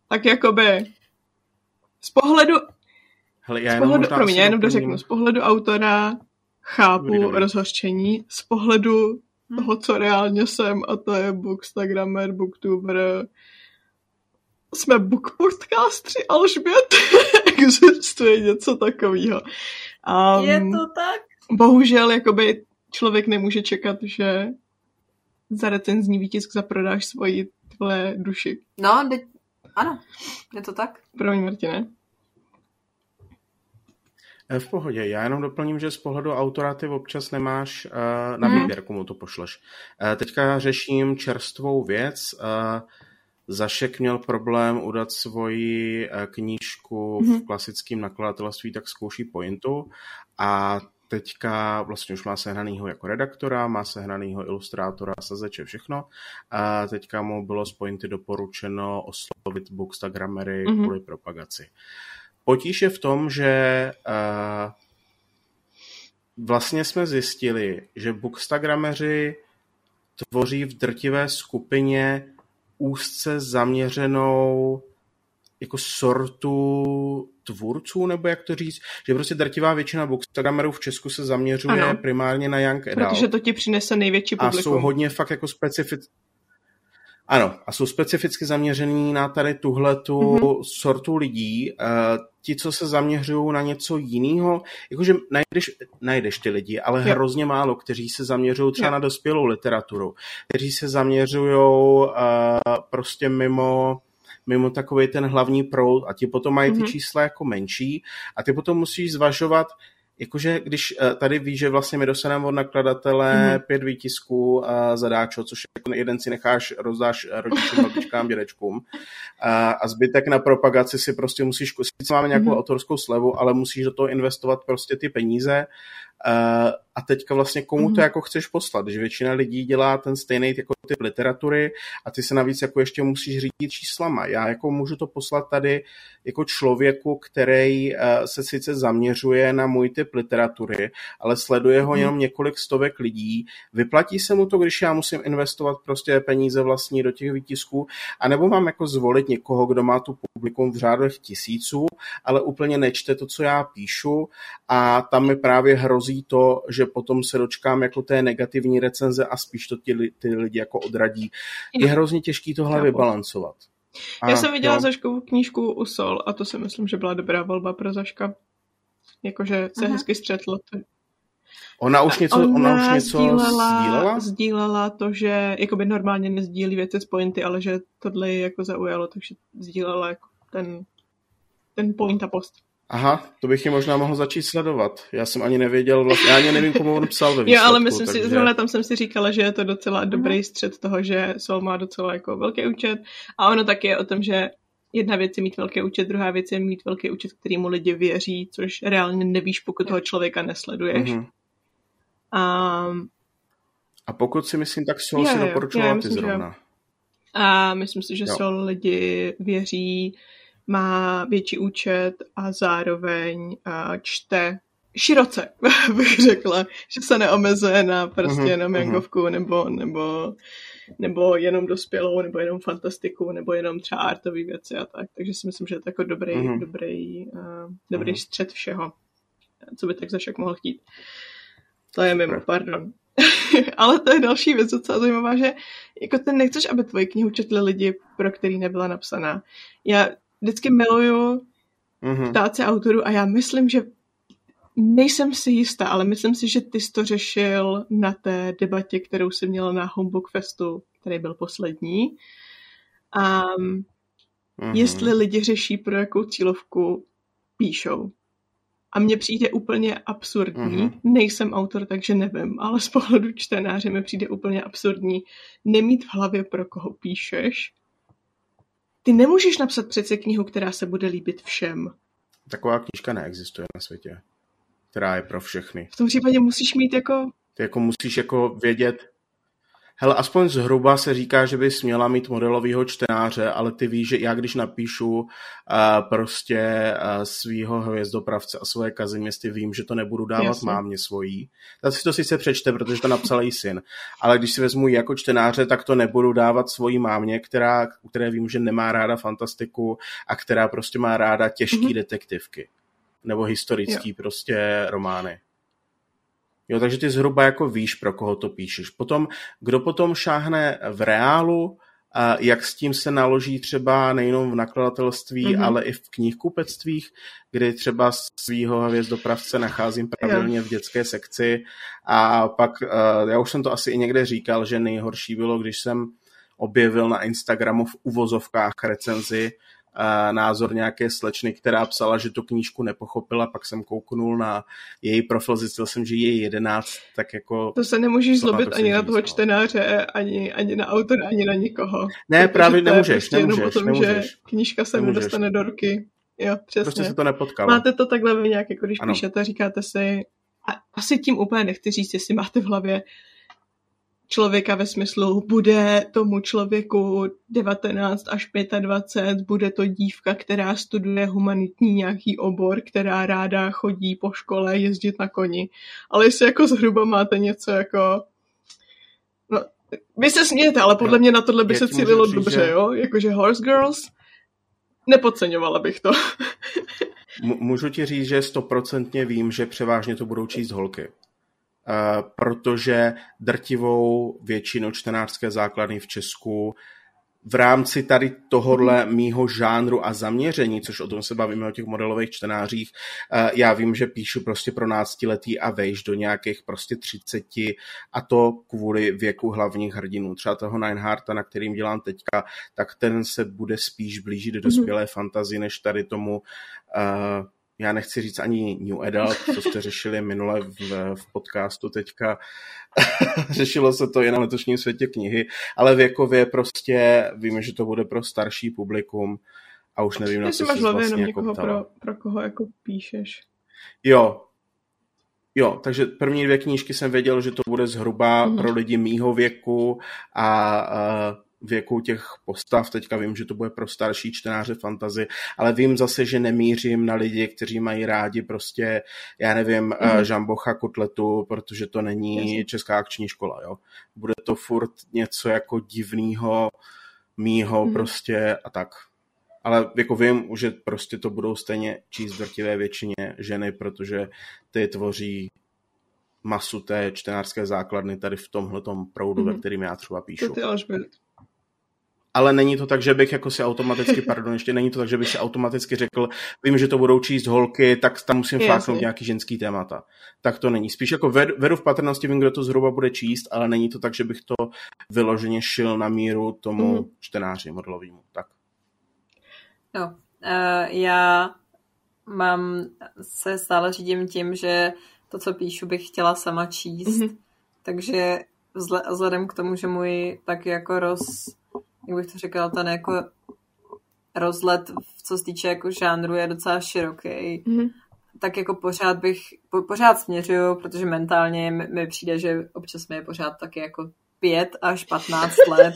Tak jakoby z pohledu z pohledu autora chápu rozhořčení, z pohledu toho, co reálně jsem, a to je bookstagramer, booktuber, jsme bookpodcastři, Alžbět, existuje něco takového. Je to tak? Bohužel, jakoby člověk nemůže čekat, že za recenzní výtisk zaprodáš svoji tvé duši. No, ano, je to tak. Promiň, Martine. V pohodě, já jenom doplním, že z pohledu autora ty občas nemáš na výběr, komu to pošleš. Teďka řeším čerstvou věc. Zašek měl problém udat svoji knížku v klasickém nakladatelství, tak zkouší Pointu a teďka vlastně už má sehnanýho jako redaktora, má sehnanýho ilustrátora, sazeče, všechno. A teďka mu bylo z Pointy doporučeno oslovit bookstagramery kvůli propagaci. Potíž je v tom, že vlastně jsme zjistili, že bookstagrameři tvoří v drtivé skupině úzce zaměřenou jako sortu tvůrců, nebo jak to říct, že prostě drtivá většina bookstagramerů v Česku se zaměřuje primárně na young adult. Protože to ti přinese největší publikum. A jsou hodně fakt jako specificky zaměřený na tady tuhletu sortu lidí. Ti, co se zaměřují na něco jiného, jakože najdeš ty lidi, ale hrozně málo, kteří se zaměřují třeba na dospělou literaturu, kteří se zaměřují prostě mimo takový ten hlavní proud a ti potom mají ty čísla jako menší a ty potom musíš zvažovat, jakože když tady víš, že vlastně my dostaneme od nakladatele 5 výtisků zadáčo, což jako jeden si necháš, rozdáš rodičům, babičkám, dědečkům a zbytek na propagaci si prostě musíš, sice máme nějakou autorskou slevu, ale musíš do toho investovat prostě ty peníze a teďka vlastně komu to jako chceš poslat, že většina lidí dělá ten stejný jako typ literatury a ty se navíc jako ještě musíš řídit číslama. Já jako můžu to poslat tady jako člověku, který se sice zaměřuje na můj typ literatury, ale sleduje ho jenom několik stovek lidí. Vyplatí se mu to, když já musím investovat prostě peníze vlastní do těch výtisků, anebo mám jako zvolit někoho, kdo má tu publikum v řádech tisíců, ale úplně nečte to, co já píšu a tam mi právě hrozí to, že potom se dočkám jako té negativní recenze a spíš to ty lidi jako odradí. Je hrozně těžký tohle vybalancovat. Já jsem viděla Zaškovu knížku U sol a to si myslím, že byla dobrá volba pro Zaška. Jakože se hezky střetlo. Ona sdílela to, že jakoby normálně nezdílí věci z Pointy, ale že tohle je jako zaujalo, takže sdílela jako ten Pointa post. Aha, to bych ji možná mohl začít sledovat. Já jsem ani nevěděl, já ani nevím, komu on psal ve výsledku. Jo, ale myslím si, zrovna tam jsem si říkala, že je to docela dobrý střed toho, že Sol má docela jako velký účet a ono taky je o tom, že jedna věc je mít velký účet, druhá věc je mít velký účet, kterýmu lidi věří, což reálně nevíš, pokud toho člověka nesleduješ. A pokud si myslím, tak Sol si doporučovala ty zrovna. A myslím si, že Sol lidi věří, má větší účet a zároveň čte široce, bych řekla, že se neomezuje na prostě jenom jangovku nebo jenom dospělou, nebo jenom fantastiku, nebo jenom třeba artové věci a tak. Takže si myslím, že je to jako dobrý střed všeho, co by tak zašak mohl chtít. To je mimo, pardon. Ale to je další věc docela zajímavá, že jako ty nechceš, aby tvoji knihu četli lidi, pro který nebyla napsaná. Já vždycky miluju ptát se autorů a já myslím, že nejsem si jistá, ale myslím si, že ty jsi to řešil na té debatě, kterou jsi měla na Humbuk Festu, který byl poslední. A jestli lidi řeší, pro jakou cílovku píšou. A mně přijde úplně absurdní, nejsem autor, takže nevím, ale z pohledu čtenáře mi přijde úplně absurdní nemít v hlavě, pro koho píšeš. Ty nemůžeš napsat přece knihu, která se bude líbit všem. Taková knížka neexistuje na světě, která je pro všechny. V tom případě musíš mít jako... Ty jako musíš jako vědět... Hele, aspoň zhruba se říká, že bys měla mít modelovýho čtenáře, ale ty víš, že já když napíšu svýho Hvězdopravce a svoje Kaziměstí, vím, že to nebudu dávat mámě svojí. Ta si to sice přečte, protože to napsal její syn. Ale když si vezmu jako čtenáře, tak to nebudu dávat svojí mámě, které vím, že nemá ráda fantastiku a která prostě má ráda těžký detektivky. Nebo historický prostě romány. Jo, takže ty zhruba jako víš, pro koho to píšeš. Potom, kdo potom šáhne v reálu, jak s tím se naloží třeba nejenom v nakladatelství, ale i v knihkupectvích, kdy třeba svýho Hvězdopravce nacházím pravidelně v dětské sekci. A pak, já už jsem to asi i někde říkal, že nejhorší bylo, když jsem objevil na Instagramu v uvozovkách recenzi názor nějaké slečny, která psala, že tu knížku nepochopila, pak jsem kouknul na její profil, zjistil jsem, že je 11, tak jako... To se nemůžeš zlobit ani na toho čtenáře, ani na autora, ani na nikoho. Ne, právě nemůžeš. Že knížka se mu dostane do ruky. Jo, přesně. Prostě se to nepotkalo. Máte to takhle vy nějak, jako když píšete, říkáte si, a asi tím úplně nechci říct, jestli máte v hlavě člověka ve smyslu, bude tomu člověku 19 až 25, bude to dívka, která studuje humanitní nějaký obor, která ráda chodí po škole jezdit na koni. Ale jestli jako zhruba máte něco jako... No, vy se smějete, ale podle mě na tohle by se cílilo dobře, že... jo? Jakože Horse Girls? Nepodceňovala bych to. Můžu ti říct, že 100% vím, že převážně to budou číst holky. Protože drtivou většinu čtenářské základny v Česku v rámci tady tohodle mýho žánru a zaměření, což o tom se bavíme o těch modelových čtenářích, já vím, že píšu prostě pro 12letý a vejš do nějakých prostě 30 a to kvůli věku hlavních hrdinů. Třeba toho Ninehearta, na kterým dělám teďka, tak ten se bude spíš blížit do dospělé fantasy, než tady tomu... Já nechci říct ani New Adult, co jste řešili minule v podcastu teďka. Řešilo se to jen na letošním světě knihy, ale věkově prostě víme, že to bude pro starší publikum a už nevím, na co se vlastně jako ptala. Pro koho jako píšeš. Jo, takže první dvě knížky jsem věděl, že to bude zhruba pro lidi mýho věku a věku těch postav, teďka vím, že to bude pro starší čtenáře fantasy, ale vím zase, že nemířím na lidi, kteří mají rádi prostě, já nevím, Žambocha, Kotletu, protože to není Česká akční škola, jo. Bude to furt něco jako divného, mýho prostě a tak. Ale jako vím, že prostě to budou stejně číst drtivé většině ženy, protože ty tvoří masu té čtenářské základny tady v tomhletom proudu, ve kterým já třeba píšu. To ty Alžbět. Ale není to tak, že bych jako si automaticky, není to tak, že bych si automaticky řekl, vím, že to budou číst holky, tak tam musím fláknout nějaký ženský témata. Tak to není. Spíš jako vedu v patrnosti, vím, kdo to zhruba bude číst, ale není to tak, že bych to vyloženě šil na míru tomu čtenáři modelovému. Tak. Jo. Já se stále řídím tím, že to, co píšu, bych chtěla sama číst. Takže vzhledem k tomu, že můj tak jako jak bych to řekla, ten jako rozlet, co se týče jako žánru, je docela široký. Tak jako pořád směřuju, protože mentálně mi přijde, že občas mi je pořád taky jako 5 až 15 let.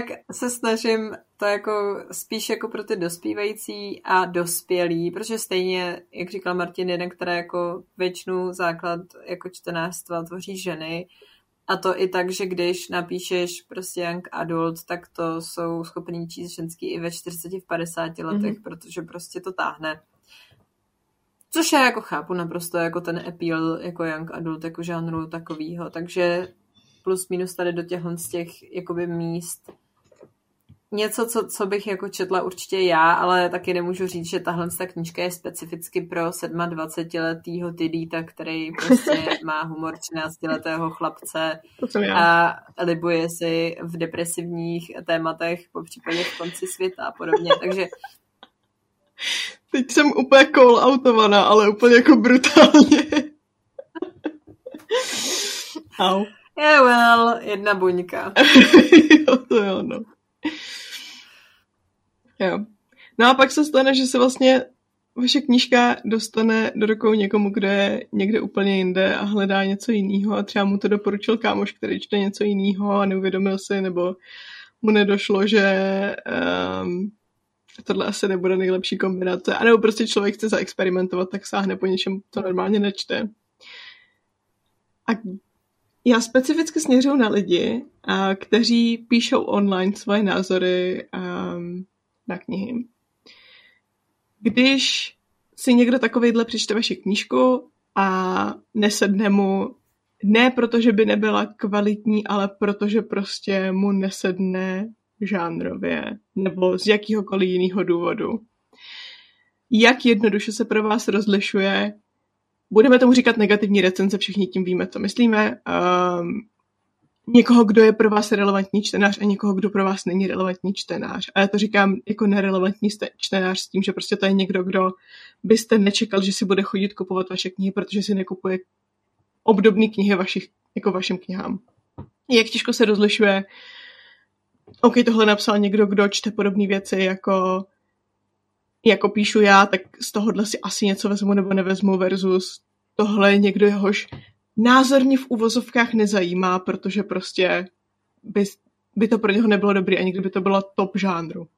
tak se snažím to jako spíš jako pro ty dospívající a dospělí, protože stejně, jak říkal Martin, jeden, které jako většinu základ jako čtenářstva tvoří ženy, a to i tak, že když napíšeš prostě young adult, tak to jsou schopní číst ženský i ve 40-50 letech, protože prostě to táhne. Což já jako chápu naprosto jako ten appeal jako young adult, jako žánru takovýho, takže plus minus tady do těchhle z těch jakoby míst něco, co bych jako četla určitě já, ale taky nemůžu říct, že tahle ta knížka je specificky pro 27letýho Tydýta, který prostě má humor 13letého chlapce a libuje si v depresivních tématech, popřípadě v konci světa a podobně, takže teď jsem úplně call-outovaná, ale úplně jako brutálně. Au. Yeah, well, jedna buňka. Jo, to jo, no. Jo. No a pak se stane, že se vlastně vaše knížka dostane do rukou někomu, kdo je někde úplně jinde a hledá něco jiného a třeba mu to doporučil kámoš, který čte něco jiného a neuvědomil si, nebo mu nedošlo, že tohle asi nebude nejlepší kombinace. A nebo prostě člověk chce zaexperimentovat, tak sáhne po něčem, co normálně nečte. A já specificky směřuju na lidi, kteří píšou online svoje názory na knihy. Když si někdo takovejhle přečte vaši knížku a nesedne mu, ne protože by nebyla kvalitní, ale protože prostě mu nesedne žánrově nebo z jakýhokoliv jiného důvodu. Jak jednoduše se pro vás rozlišuje, budeme tomu říkat negativní recenze, všichni tím víme, co myslíme, někoho, kdo je pro vás relevantní čtenář a někoho, kdo pro vás není relevantní čtenář. A já to říkám jako nerelevantní čtenář s tím, že prostě to je někdo, kdo byste nečekal, že si bude chodit kupovat vaše knihy, protože si nekupuje obdobné knihy jako vašim knihám. Jak těžko se rozlišuje, OK, tohle napsal někdo, kdo čte podobné věci jako píšu já, tak z tohohle si asi něco vezmu nebo nevezmu versus tohle je někdo, jehož názorně v uvozovkách nezajímá, protože prostě by to pro něho nebylo dobrý, ani kdyby to bylo top žánru.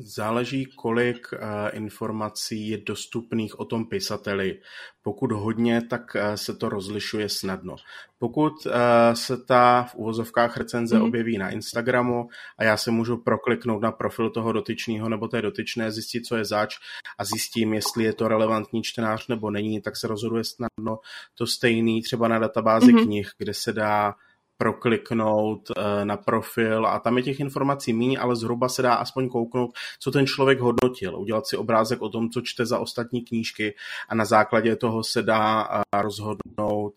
Záleží, kolik informací je dostupných o tom pisateli. Pokud hodně, tak se to rozlišuje snadno. Pokud se ta v uvozovkách recenze objeví na Instagramu a já se můžu prokliknout na profil toho dotyčného nebo té dotyčné, zjistit, co je zač a zjistím, jestli je to relevantní čtenář nebo není, tak se rozhoduje snadno. To stejný třeba na databázi knih, kde se dá prokliknout na profil a tam je těch informací míň, ale zhruba se dá aspoň kouknout, co ten člověk hodnotil, udělat si obrázek o tom, co čte za ostatní knížky a na základě toho se dá rozhodnout,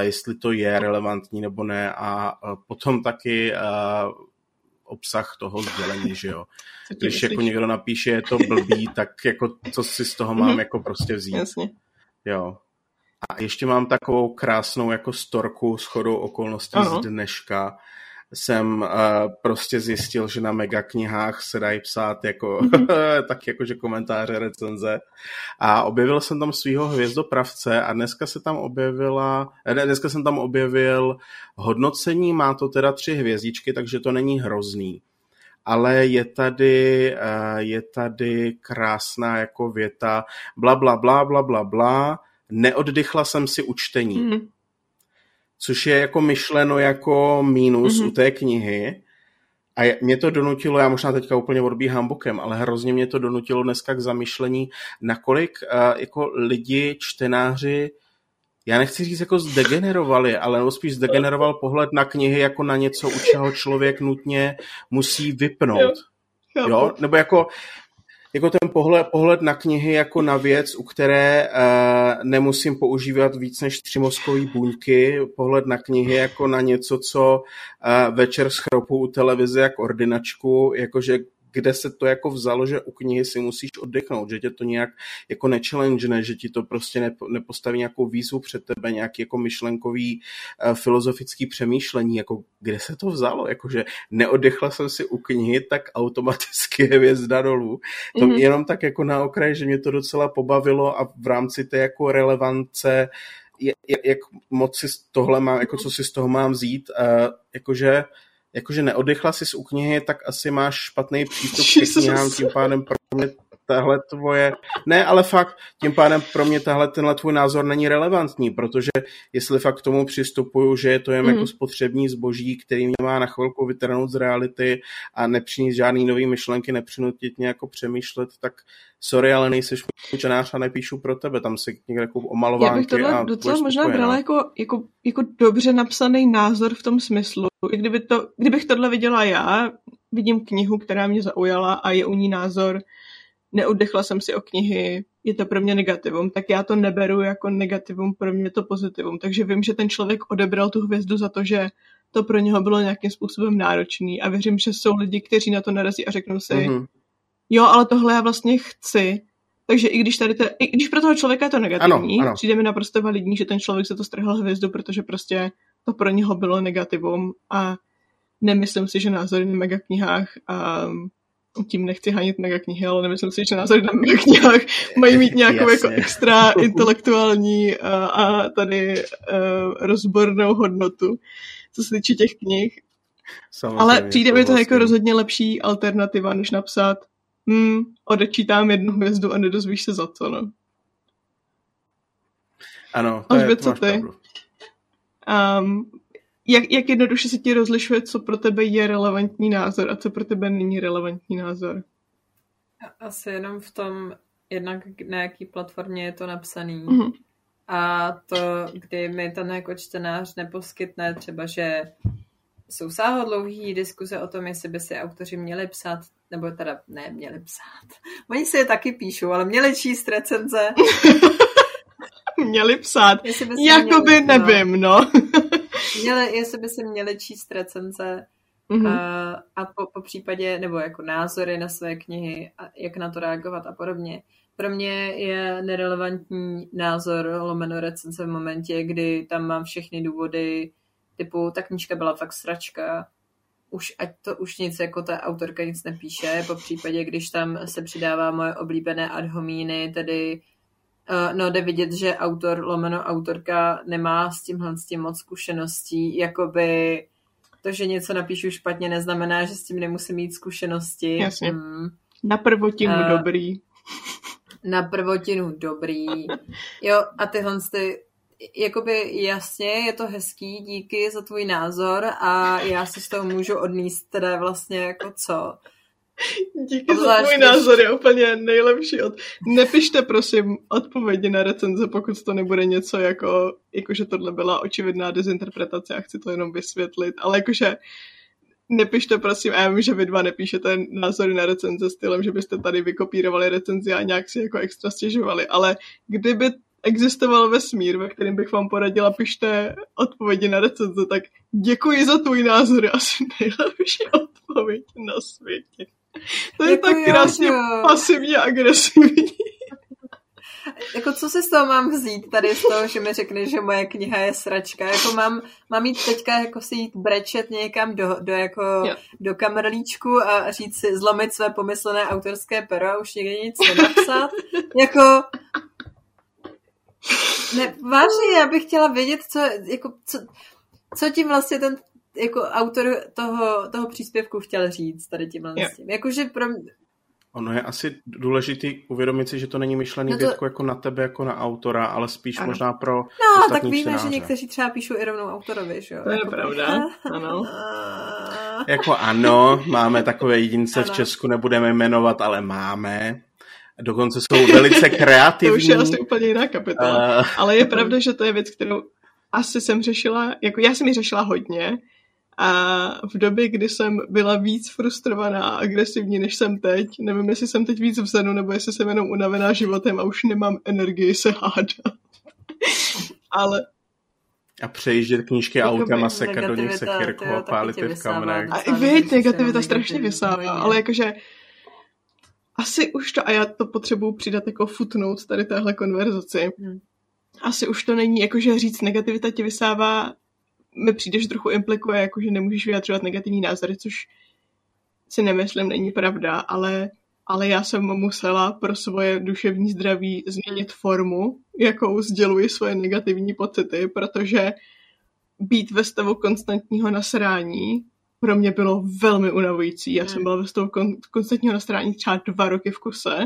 jestli to je relevantní nebo ne a potom taky obsah toho sdělení, že jo. Když jako někdo napíše, je to blbý, tak jako co si z toho mám jako prostě vzít. Jasně. Jo. A ještě mám takovou krásnou jako storku shodou okolností z dneška. Jsem prostě zjistil, že na megaknihách se dají psát jako, tak jakože komentáře, recenze. A objevil jsem tam svýho Hvězdopravce a dneska jsem tam objevil hodnocení, má to teda 3 hvězdičky, takže to není hrozný. Ale je tady krásná jako věta bla, bla, bla, bla, bla, bla. Neoddychla jsem si u čtení. Což je jako myšleno jako mínus u té knihy. A mě to donutilo, já možná teďka úplně odbíhám bokem, ale hrozně mě to donutilo dneska k zamyšlení, nakolik jako lidi, čtenáři, já nechci říct jako zdegenerovali, ale spíš zdegeneroval pohled na knihy jako na něco, u čeho člověk nutně musí vypnout. Jo? Nebo jako ten pohled na knihy jako na věc, u které nemusím používat víc než 3 mozkové buňky, pohled na knihy jako na něco, co večer schropu u televize jak ordinačku, jakože kde se to jako vzalo, že u knihy si musíš oddechnout, že tě to nějak jako nechallengene, že ti to prostě nepostaví nějakou výzvu před tebe, nějaký jako myšlenkový, filozofický přemýšlení, jako kde se to vzalo, jakože neoddechla jsem si u knihy, tak automaticky je hvězda dolů. To jenom tak jako na okraj, že mě to docela pobavilo a v rámci té jako relevance jak moc si tohle mám, jako co si z toho mám vzít, jakože neodechla jsi u knihy, tak asi máš špatný přístup k knihám, tím pádem pro mě tahle tvoje... Ne, ale fakt, tím pádem pro mě tenhle tvůj názor není relevantní, protože jestli fakt k tomu přistupuju, že je to jen jako spotřební zboží, který mě má na chvilku vytrhnout z reality a nepřinést žádný nový myšlenky, nepřinutit mě jako přemýšlet, tak sorry, ale nejseš můj čtenář a nepíšu pro tebe, tam si někde jako omalovánky. Já bych tohle docela možná brala jako dobře napsaný názor v tom smyslu, i kdybych tohle viděla já, vidím knihu, která mě zaujala a je u ní názor, neoddechla jsem si o knihy, je to pro mě negativum, tak já to neberu jako negativum, pro mě to pozitivum. Takže vím, že ten člověk odebral tu hvězdu za to, že to pro něho bylo nějakým způsobem náročný a věřím, že jsou lidi, kteří na to narazí a řeknou si, jo, ale tohle já vlastně chci. Takže i když pro toho člověka je to negativní, ano. Přijde mi naprosto validní, že ten člověk se to strhl hvězdu, protože prostě to pro něho bylo negativum a nemyslím si, že názory na megaknihách a tím nechci hanit megaknihy, ale nemyslím si, že názory na megaknihách mají mít nějakou jako extra intelektuální a tady rozbornou hodnotu, co se týče těch knih. Samozřejmě, ale přijde mi to vlastně jako rozhodně lepší alternativa, než napsat odečítám jednu hvězdu a nedozvíš se za to, no. Ano, to je, co ty? Jak jednoduše se ti rozlišuje, co pro tebe je relevantní názor a co pro tebe není relevantní názor? Asi jenom v tom, jednak na jaký platformě je to napsaný. Mm-hmm. A to, kdy mi ten jako čtenář neposkytne třeba, že jsou sáhodlouhý diskuze o tom, jestli by si autoři měli psát, nebo teda ne, měli psát. Oni si je taky píšou, ale měli číst recenze. Měli psát. Jakoby nevím, no. Jestli by se měli číst recenze a po případě, nebo jako názory na své knihy, a jak na to reagovat a podobně. Pro mě je nerelevantní názor lomeno recenze v momentě, kdy tam mám všechny důvody, typu, ta knížka byla fakt sračka, ať to nic, jako ta autorka nic nepíše, po případě, když tam se přidává moje oblíbené adhomíny, tedy no, jde vidět, že autor lomeno autorka nemá s tímhle moc zkušeností, jakoby to, že něco napíšu špatně, neznamená, že s tím nemusím mít zkušenosti. Jasně. Na prvotinu dobrý. Na prvotinu dobrý. Jo, a tyhle jakoby jasně, je to hezký, díky za tvůj názor a já si z toho můžu odníst teda vlastně jako co. Díky za tvůj názor je úplně nejlepší. Nepište prosím odpovědi na recenze, pokud to nebude něco jako že tohle byla očividná dezinterpretace, já chci to jenom vysvětlit, ale jakože nepište prosím, já vím, že vy dva nepíšete názory na recenze stylem, že byste tady vykopírovali recenzi a nějak si jako extra stěžovali, ale kdyby existoval vesmír, ve kterém bych vám poradila, pište odpovědi na recenze, tak děkuji za tvůj názor, asi nejlepší odpověď na světě. To je tak krásně pasivně agresivní. Jako co si z toho mám vzít tady z toho, že mi řekne, že moje kniha je sračka? Jako mám jít teďka jako si jít brečet někam do kamrlíčku a říct si, zlomit své pomyslené autorské pero a už někde nic nenapsat? Jako... Ne, vážně, já bych chtěla vědět, co tím vlastně ten jako autor toho příspěvku chtěl říct tady tímhle s tím. Jakože ono je asi důležitý uvědomit si, že to není myšlený větku jako na tebe, jako na autora, ale spíš ano. Možná pro ostatní tak víme, čtenáře. Že někteří třeba píšou i rovnou autorovi, že jo? To je jako pravda, ano. Jako ano, máme takové jedince v Česku, nebudeme jmenovat, ale máme. Dokonce jsou velice kreativní. To už je asi úplně jiná kapitola. Ale je pravda, že to je věc, kterou asi jsem řešila, jako já jsem ji řešila hodně a v době, kdy jsem byla víc frustrovaná a agresivní, než jsem teď, nevím, jestli jsem teď víc vzadu, nebo jestli jsem jenom unavená životem a už nemám energii se hádat. Ale... A přejíždět knížky autem a sekat do nich sekírku a pálit je v kamenech. A víte, negativita strašně vysává, ale jakože asi už to, a já to potřebuji přidat jako footnote tady téhle konverzaci, asi už to není, jakože říct negativita tě vysává, mi přijdeš trochu implikuje, jakože nemůžeš vyjadřovat negativní názory, což si nemyslím, není pravda, ale ale já jsem musela pro svoje duševní zdraví změnit formu, jakou sděluji svoje negativní pocity, protože být ve stavu konstantního nasrání pro mě bylo velmi unavující. Já jsem byla ve stavu konstantního nasrání třeba 2 roky v kuse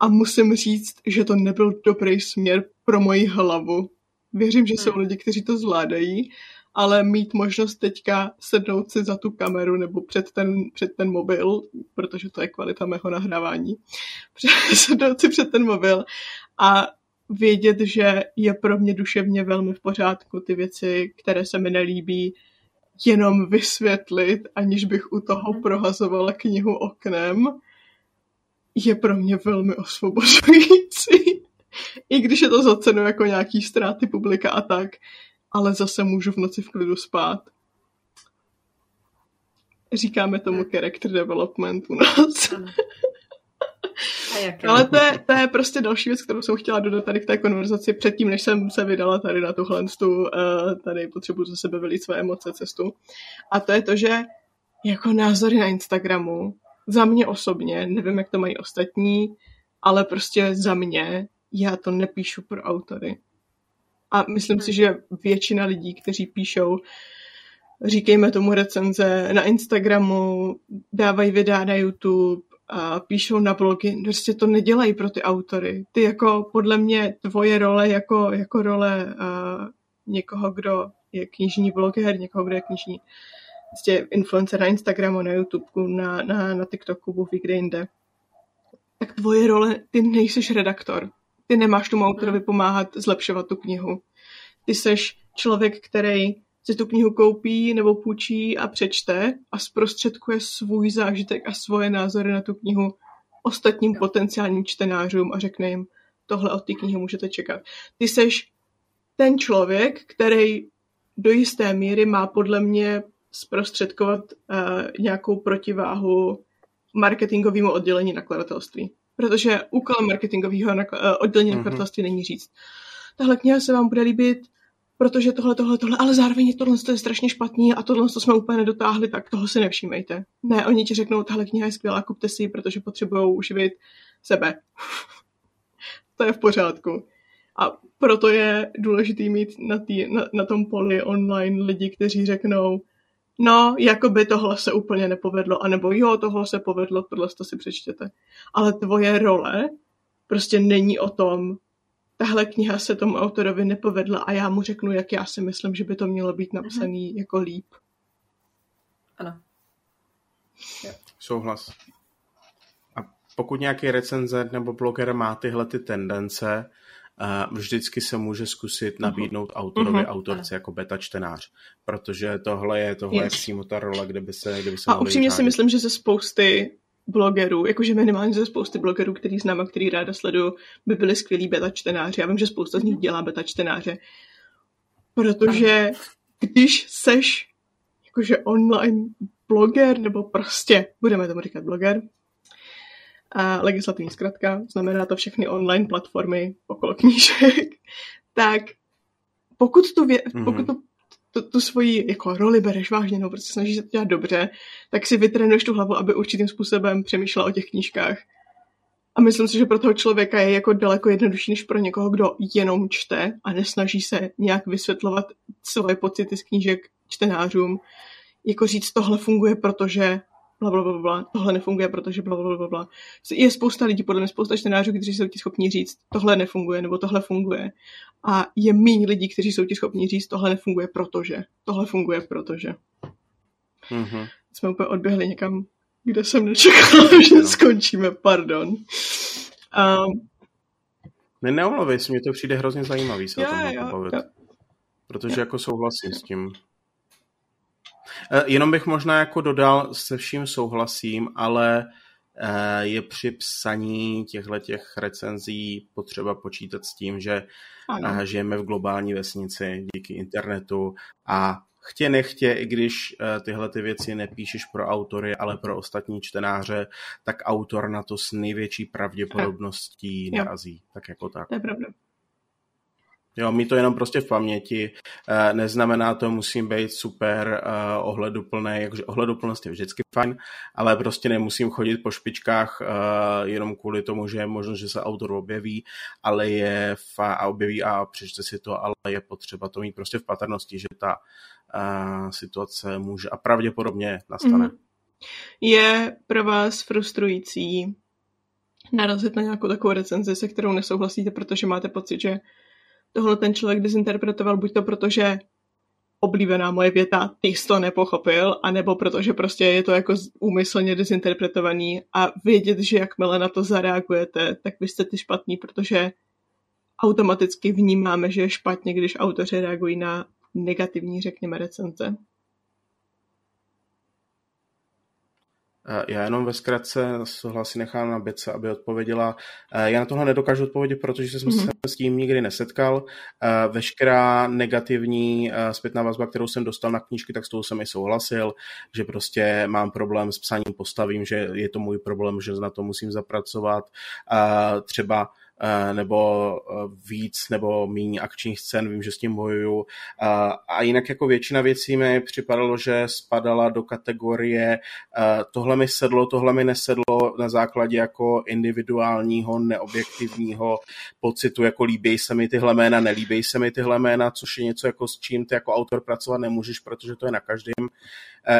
a musím říct, že to nebyl dobrý směr pro moji hlavu. Věřím, že jsou lidi, kteří to zvládají, ale mít možnost teďka sednout si za tu kameru nebo před ten mobil, protože to je kvalita mého nahrávání, sednout si před ten mobil a vědět, že je pro mě duševně velmi v pořádku ty věci, které se mi nelíbí, jenom vysvětlit, aniž bych u toho prohazovala knihu oknem, je pro mě velmi osvobozující. I když je to za cenu jako nějaký ztráty publika a tak, ale zase můžu v noci v klidu spát. Říkáme tomu character development u nás. Ale to je prostě další věc, kterou jsem chtěla dodat tady k té konverzaci předtím, než jsem se vydala tady na tuhle cestu, tady potřebuji ze sebe vylít své emoce cestu. A to je to, že jako názory na Instagramu, za mě osobně, nevím, jak to mají ostatní, ale prostě za mě, já to nepíšu pro autory. A myslím si, že většina lidí, kteří píšou, říkejme tomu recenze na Instagramu, dávají videa na YouTube, a píšou na blogy, prostě to nedělají pro ty autory. Ty jako podle mě tvoje role jako role někoho, kdo je knižní bloger, někoho, kdo je knižní prostě influencer na Instagramu, na YouTubeku, na TikToku, bůh ví kde jinde. Tak tvoje role, ty nejseš redaktor. Ty nemáš tomu autorovi pomáhat zlepšovat tu knihu. Ty seš člověk, který si tu knihu koupí nebo půjčí a přečte a zprostředkuje svůj zážitek a svoje názory na tu knihu ostatním potenciálním čtenářům a řekne jim, tohle od té knihy můžete čekat. Ty seš ten člověk, který do jisté míry má podle mě zprostředkovat nějakou protiváhu marketingovému oddělení nakladatelství. Protože úkol marketingového oddělení nakladatelství není říct, tahle kniha se vám bude líbit, protože tohle, ale zároveň tohle je strašně špatný a tohle jsme úplně nedotáhli, tak toho si nevšímejte. Ne, oni ti řeknou, tahle kniha je skvělá, kupte si ji, protože potřebujou uživit sebe. To je v pořádku. A proto je důležitý mít na tom poli online lidi, kteří řeknou, no, jako by tohle se úplně nepovedlo, anebo jo, tohle se povedlo, tohle si přečtěte. Ale tvoje role prostě není o tom, tahle kniha se tomu autorovi nepovedla a já mu řeknu, jak já si myslím, že by to mělo být napsaný jako líp. Ano. Jo. Souhlas. A pokud nějaký recenzent nebo bloger má tyhle ty tendence, vždycky se může zkusit nabídnout autorce jako beta čtenář, protože tohle je přímo ta rola, kde by se a upřímně si myslím, že ze spousty blogerů, jakože minimálně ze spousty blogerů, který znám a který ráda sleduju, by byli skvělí beta čtenáři. Já vím, že spousta z nich dělá beta čtenáře, protože když seš jakože online bloger, nebo prostě, budeme tomu říkat bloger, a legislativní zkratka, znamená to všechny online platformy okolo knížek, tak pokud tu svoji jako roli bereš vážně, no prostě snažíš se to dělat dobře, tak si vytrénuješ tu hlavu, aby určitým způsobem přemýšlela o těch knížkách. A myslím si, že pro toho člověka je jako daleko jednodušší, než pro někoho, kdo jenom čte a nesnaží se nějak vysvětlovat svoje pocity z knížek čtenářům. Jako říct, tohle funguje, protože blablabla, tohle nefunguje, protože blablabla. Je spousta lidí, podle mě spousta čtenářů, kteří jsou ti schopní říct, tohle nefunguje, nebo tohle funguje. A je méně lidí, kteří jsou ti schopní říct, tohle nefunguje, protože. Tohle funguje, protože. Mm-hmm. Jsme úplně odběhli někam, kde jsem nečekala, že skončíme, pardon. Neomlouvej si, mně to přijde hrozně zajímavý se o tom bavit. Protože jako souhlasím s tím. Jenom bych možná jako dodal, se vším souhlasím, ale je při psaní těchto recenzí potřeba počítat s tím, že žijeme v globální vesnici díky internetu a chtě nechtě, i když tyhle ty věci nepíšeš pro autory, ale pro ostatní čtenáře, tak autor na to s největší pravděpodobností narazí. Tak jako tak. To je pravda. Jo, mít to jenom prostě v paměti. Neznamená to, musím být super ohleduplný, jakože ohleduplnost je vždycky fajn, ale prostě nemusím chodit po špičkách jenom kvůli tomu, že je možnost, že se autor objeví, ale je objeví a přečte si to, ale je potřeba to mít prostě v patrnosti, že ta situace může a pravděpodobně nastane. Je pro vás frustrující narazit na nějakou takovou recenzi, se kterou nesouhlasíte, protože máte pocit, že tohle ten člověk dezinterpretoval buď to protože oblíbená moje věta, ty jsi to nepochopil, anebo protože prostě je to jako úmyslně dezinterpretovaný a vědět, že jakmile na to zareagujete, tak vy jste ty špatný, protože automaticky vnímáme, že je špatně, když autoři reagují na negativní, řekněme, recenze. Já jenom ve zkratce souhlasí nechám na Běce, aby odpověděla. Já na tohle nedokážu odpovědět, protože jsem se s tím nikdy nesetkal. Veškerá negativní zpětná vazba, kterou jsem dostal na knížky, tak s tou jsem i souhlasil, že prostě mám problém s psaním postavím, že je to můj problém, že na to musím zapracovat. Třeba nebo víc, nebo méně akčních scén, vím, že s tím bojuju. A jinak jako většina věcí mi připadalo, že spadala do kategorie tohle mi sedlo, tohle mi nesedlo na základě jako individuálního, neobjektivního pocitu, jako líbí se mi tyhle jména, nelíbí se mi tyhle jména, což je něco, jako s čím ty jako autor pracovat nemůžeš, protože to je na každém.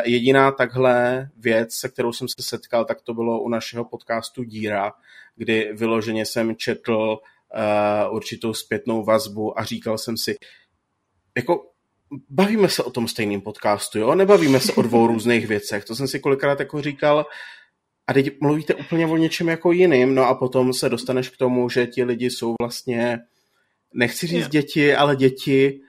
Jediná takhle věc, se kterou jsem se setkal, tak to bylo u našeho podcastu Díra, kdy vyloženě jsem četl určitou zpětnou vazbu a říkal jsem si, jako bavíme se o tom stejném podcastu, jo? Nebavíme se o dvou různých věcech. To jsem si kolikrát jako říkal, a teď mluvíte úplně o něčem jako jiným, no a potom se dostaneš k tomu, že ti lidi jsou vlastně, nechci říct děti, ale děti,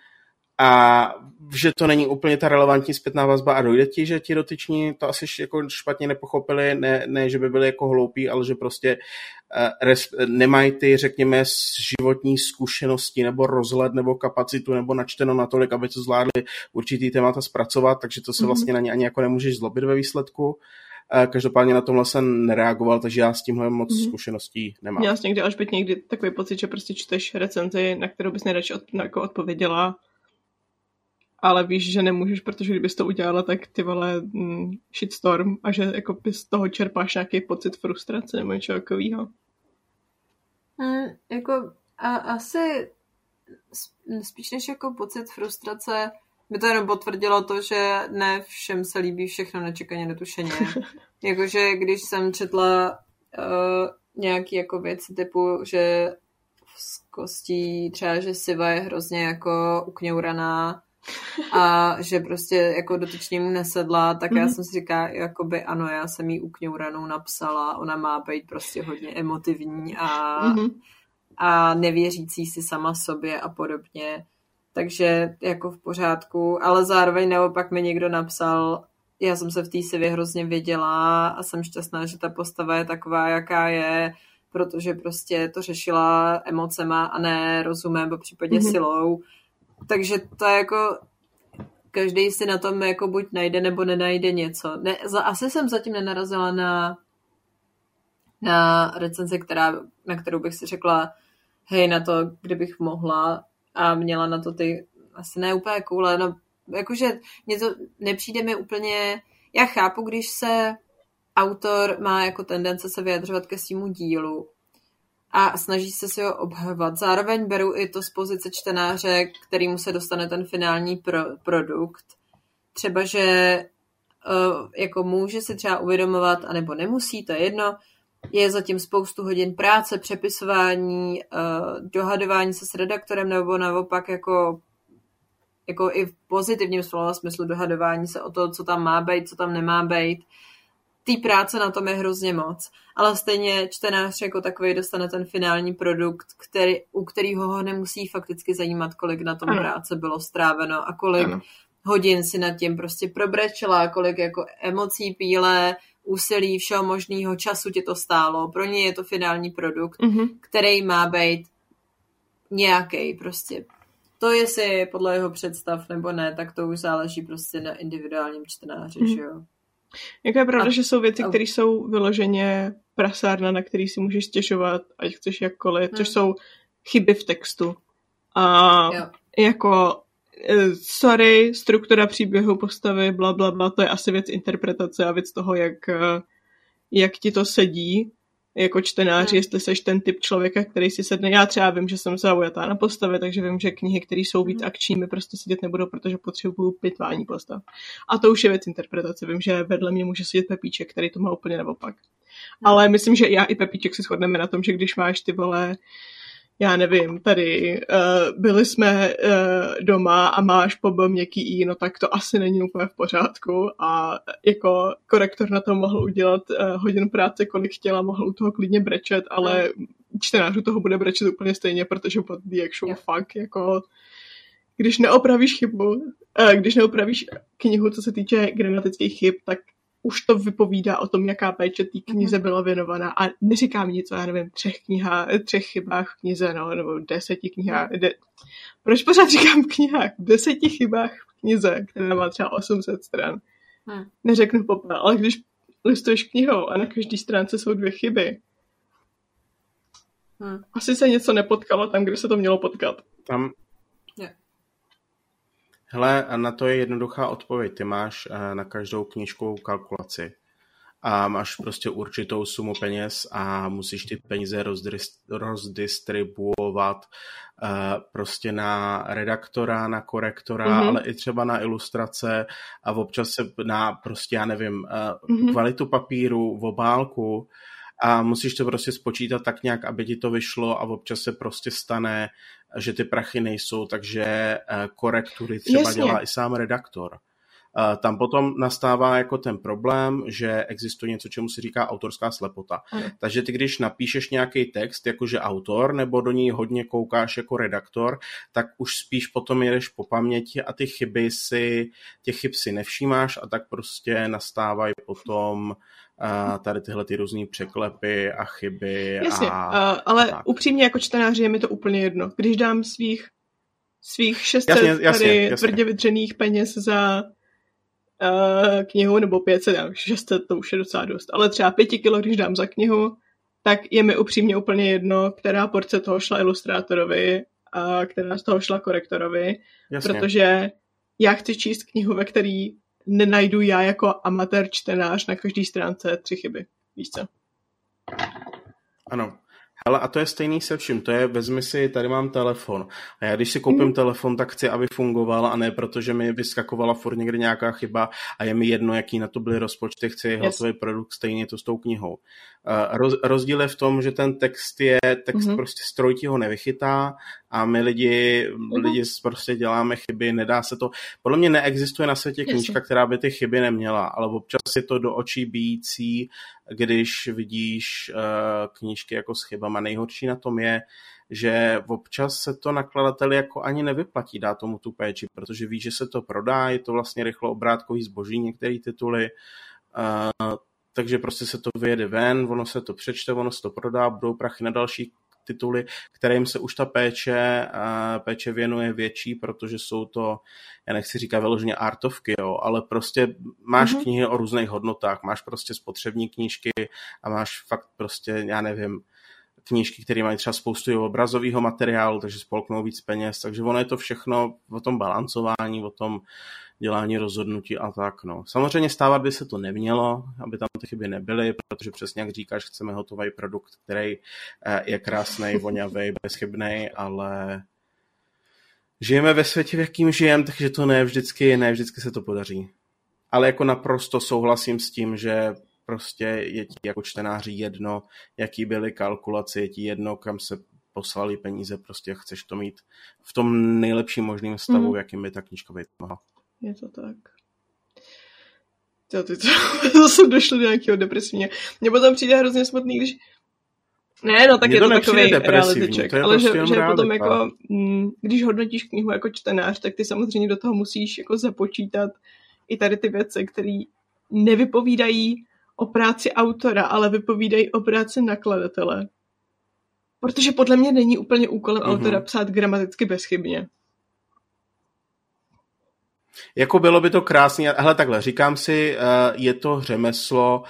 a že to není úplně ta relevantní zpětná vazba a dojde ti, že ti dotyční to asi jako špatně nepochopili, ne že by byli jako hloupí, ale že prostě nemají ty, řekněme, životní zkušenosti nebo rozhled nebo kapacitu nebo načteno natolik, aby to zvládli určitý témata zpracovat, takže to se vlastně na ně ani jako nemůžeš zlobit ve výsledku. Každopádně na tomhle jsem nereagoval, takže já s tímhle moc zkušeností nemám. Měla jsi někdy až byt někdy takový pocit, že prostě čteš recenzi, na kterou bys nejradši odpověděla, ale víš, že nemůžeš, protože kdybys to udělala, tak ty vole shitstorm a že jako z toho čerpáš nějaký pocit frustrace nebo něčeho takového. Asi spíš než jako pocit frustrace by to jenom potvrdilo to, že ne všem se líbí všechno nečekaně netušeně. Jakože když jsem četla nějaký jako věci typu, že z kostí třeba, že Siva je hrozně jako ukňouraná a že prostě jako dotyčným nesedla, tak já jsem si říkala, jakoby ano, já jsem jí ukňouranou napsala, ona má být prostě hodně emotivní a nevěřící si sama sobě a podobně, takže jako v pořádku, ale zároveň naopak mi někdo napsal, já jsem se v té Sivě hrozně viděla a jsem šťastná, že ta postava je taková, jaká je, protože prostě to řešila emocema a ne rozumem, bo případně silou. Takže to je jako každý si na tom jako buď najde nebo nenajde něco. Ne, asi jsem zatím nenarazila na recenzi, na kterou bych si řekla hej na to, kdybych mohla a měla na to ty asi ne úplně koule, no jakože něco nepřijde mi úplně. Já chápu, když se autor má jako tendence se vyjadřovat ke svému dílu a snaží se ho obhajovat. Zároveň beru i to z pozice čtenáře, kterýmu se dostane ten finální produkt. Třeba, že jako může si třeba uvědomovat, anebo nemusí, to je jedno, je zatím spoustu hodin práce, přepisování, dohadování se s redaktorem, nebo naopak jako i v pozitivním slova smyslu dohadování se o to, co tam má být, co tam nemá být. Tý práce na tom je hrozně moc. Ale stejně čtenář jako takový dostane ten finální produkt, u kterého ho nemusí fakticky zajímat, kolik na tom práce bylo stráveno a kolik hodin si nad tím prostě probrečela, kolik jako emocí, píle, úsilí, všeho možného času tě to stálo. Pro ně je to finální produkt, který má být nějaký prostě. To, jestli je podle jeho představ nebo ne, tak to už záleží prostě na individuálním čtenáři, že jo. Jako je pravda, že jsou věci, které jsou vyloženě prasárna, na který si můžeš stěžovat, ať chceš jakkoliv, což jsou chyby v textu. A jako sorry, struktura příběhu, postavy, blablabla, to je asi věc interpretace a věc toho, jak ti to sedí jako čtenáři, jestli seš ten typ člověka, který si sedne. Já třeba vím, že jsem zaujatá na postavy, takže vím, že knihy, které jsou víc akční, mi prostě sedět nebudou, protože potřebuju pitvání postav. A to už je věc interpretace. Vím, že vedle mě může sedět Pepíček, který to má úplně naopak. Ale myslím, že já i Pepíček si shodneme na tom, že když máš ty vole, já nevím, tady byli jsme doma a máš po B měkký I, no tak to asi není úplně v pořádku a jako korektor na to mohl udělat hodinu práce, kolik chtěla, mohl u toho klidně brečet, ale čtenářů toho bude brečet úplně stejně, protože pod the actual fuck, jako když neopravíš chybu, když neopravíš knihu, co se týče gramatických chyb, tak už to vypovídá o tom, jaká péče té knize byla věnovaná a neříkám nic o, já nevím, třech chybách v knize, no, nebo 10 knihách. Proč pořád říkám v knihách? 10 chybách v knize, která má třeba 800 stran. Neřeknu popel, ale když listuješ knihou a na každé stránce jsou 2 chyby, asi se něco nepotkalo tam, kde se to mělo potkat. Tam. Hele, na to je jednoduchá odpověď. Ty máš na každou knížku kalkulaci a máš prostě určitou sumu peněz a musíš ty peníze rozdistribuovat prostě na redaktora, na korektora, ale i třeba na ilustrace a občas se na prostě, já nevím, kvalitu papíru, obálku a musíš to prostě spočítat tak nějak, aby ti to vyšlo a občas se prostě stane, že ty prachy nejsou, takže korektury třeba dělá i sám redaktor. Tam potom nastává jako ten problém, že existuje něco, čemu se říká autorská slepota. Takže ty, když napíšeš nějaký text, jakože autor, nebo do ní hodně koukáš jako redaktor, tak už spíš potom jedeš po paměti a ty chyby si, těch chyb si nevšímáš a tak prostě nastávají potom tady tyhle ty různý překlepy a chyby. Ale tak. Upřímně jako čtenáři je mi to úplně jedno. Když dám svých 600 tvrdě vydřených peněz za knihu, nebo 500, 600, to už je docela dost, ale třeba 5 kilo, když dám za knihu, tak je mi upřímně úplně jedno, která porce toho šla ilustrátorovi a která z toho šla korektorovi, protože já chci číst knihu, ve který nenajdu já jako amatér čtenář na každý stránce 3 chyby. Víš co? Ano. Hele, a to je stejný se vším. To je, vezmi si, tady mám telefon. A já když si koupím telefon, tak chci, aby fungoval, a ne protože mi vyskakovala furt někde nějaká chyba a je mi jedno, jaký na to byly rozpočty, chci hotový produkt, stejně to s tou knihou. Rozdíl je v tom, že ten text je, prostě stroj ti ho nevychytá a my lidi prostě děláme chyby, nedá se to. Podle mě neexistuje na světě knížka, která by ty chyby neměla, ale občas je to do očí bijící, když vidíš knížky jako s chybama. Nejhorší na tom je, že občas se to nakladateli jako ani nevyplatí dát tomu tu péči, protože ví, že se to prodá, je to vlastně rychlo obrátkový zboží, některé tituly, takže prostě se to vyjede ven, ono se to přečte, ono se to prodá, budou prachy na další tituly, kterým se už ta péče věnuje větší, protože jsou to, já nechci říkat vyloženě artovky, jo, ale prostě máš knihy o různých hodnotách, máš prostě spotřební knížky a máš fakt prostě, já nevím, knížky, které mají třeba spoustu obrazového materiálu, takže spolknou víc peněz, takže ono je to všechno o tom balancování, o tom dělání rozhodnutí a tak, no. Samozřejmě stávat by se to nemělo, aby tam ty chyby nebyly, protože přesně jak říkáš, chceme hotový produkt, který je krásnej, voňavej, bezchybnej, ale žijeme ve světě, v jakým žijeme, takže to ne vždycky se to podaří. Ale jako naprosto souhlasím s tím, že prostě je ti jako čtenáři jedno, jaký byly kalkulace, je ti jedno, kam se poslali peníze, prostě chceš to mít v tom nejlepším možným stavu, jakým by ta knížka být mohla. Je to tak. Ty zase došlo do nějakého depresivního. Mně potom přijde hrozně smutný, když... Ne, no tak je to takovej realiteček. Ale že potom jako, když hodnotíš knihu jako čtenář, tak ty samozřejmě do toho musíš jako započítat i tady ty věci, které nevypovídají o práci autora, ale vypovídají o práci nakladatele. Protože podle mě není úplně úkolem autora psát gramaticky bezchybně. Jako bylo by to krásně, hele takhle, říkám si, je to řemeslo,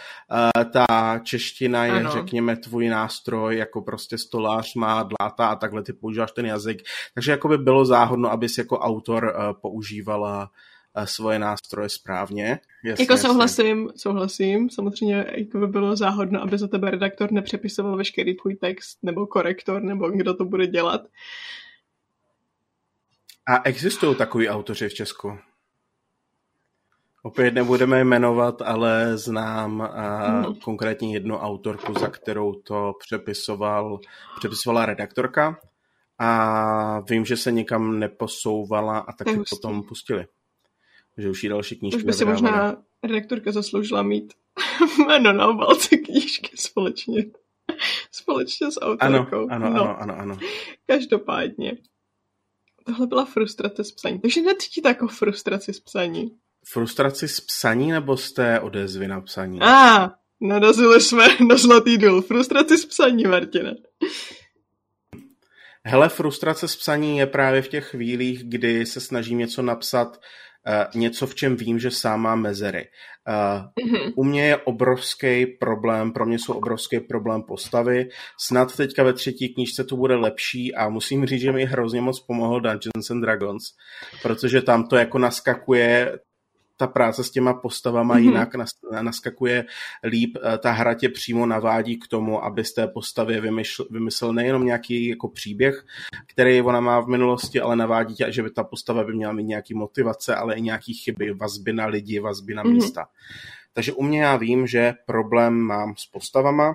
ta čeština je, ano, řekněme, tvůj nástroj, jako prostě stolář má dláta a takhle ty používáš ten jazyk, takže jako by bylo záhodno, abys jako autor používala svoje nástroje správně. Jasně, jako souhlasím, samozřejmě jako by bylo záhodno, aby za tebe redaktor nepřepisoval veškerý tvůj text, nebo korektor, nebo kdo to bude dělat. A existují takový autoři v Česku? Opět nebudeme jmenovat, ale znám konkrétně jednu autorku, za kterou to přepisovala redaktorka a vím, že se nikam neposouvala a tak ji potom pustili. Že už jí další knížky nevydávala. Už by se možná redaktorka zasloužila mít jméno na obálce knížky společně s autorkou. Ano. Každopádně. Tohle byla frustrace z psaní. Takže necítíte jako frustraci z psaní? Frustraci z psaní, nebo z té odezvy na psaní? Narazili jsme na zlatý důl. Frustraci z psaní, Martine. Hele, frustrace z psaní je právě v těch chvílích, kdy se snažím něco napsat, něco, v čem vím, že sám mám mezery. U mě je obrovský problém, pro mě jsou obrovský problém postavy. Snad teďka ve třetí knížce to bude lepší a musím říct, že mi hrozně moc pomohl Dungeons and Dragons, protože tam to jako naskakuje, ta práce s těma postavama jinak naskakuje líp, ta hra tě přímo navádí k tomu, aby z té postavy vymyslel nejenom nějaký jako příběh, který ona má v minulosti, ale navádí tě, že by ta postava by měla mít nějaký motivace, ale i nějaký chyby, vazby na lidi, vazby na místa. Takže u mě já vím, že problém mám s postavama.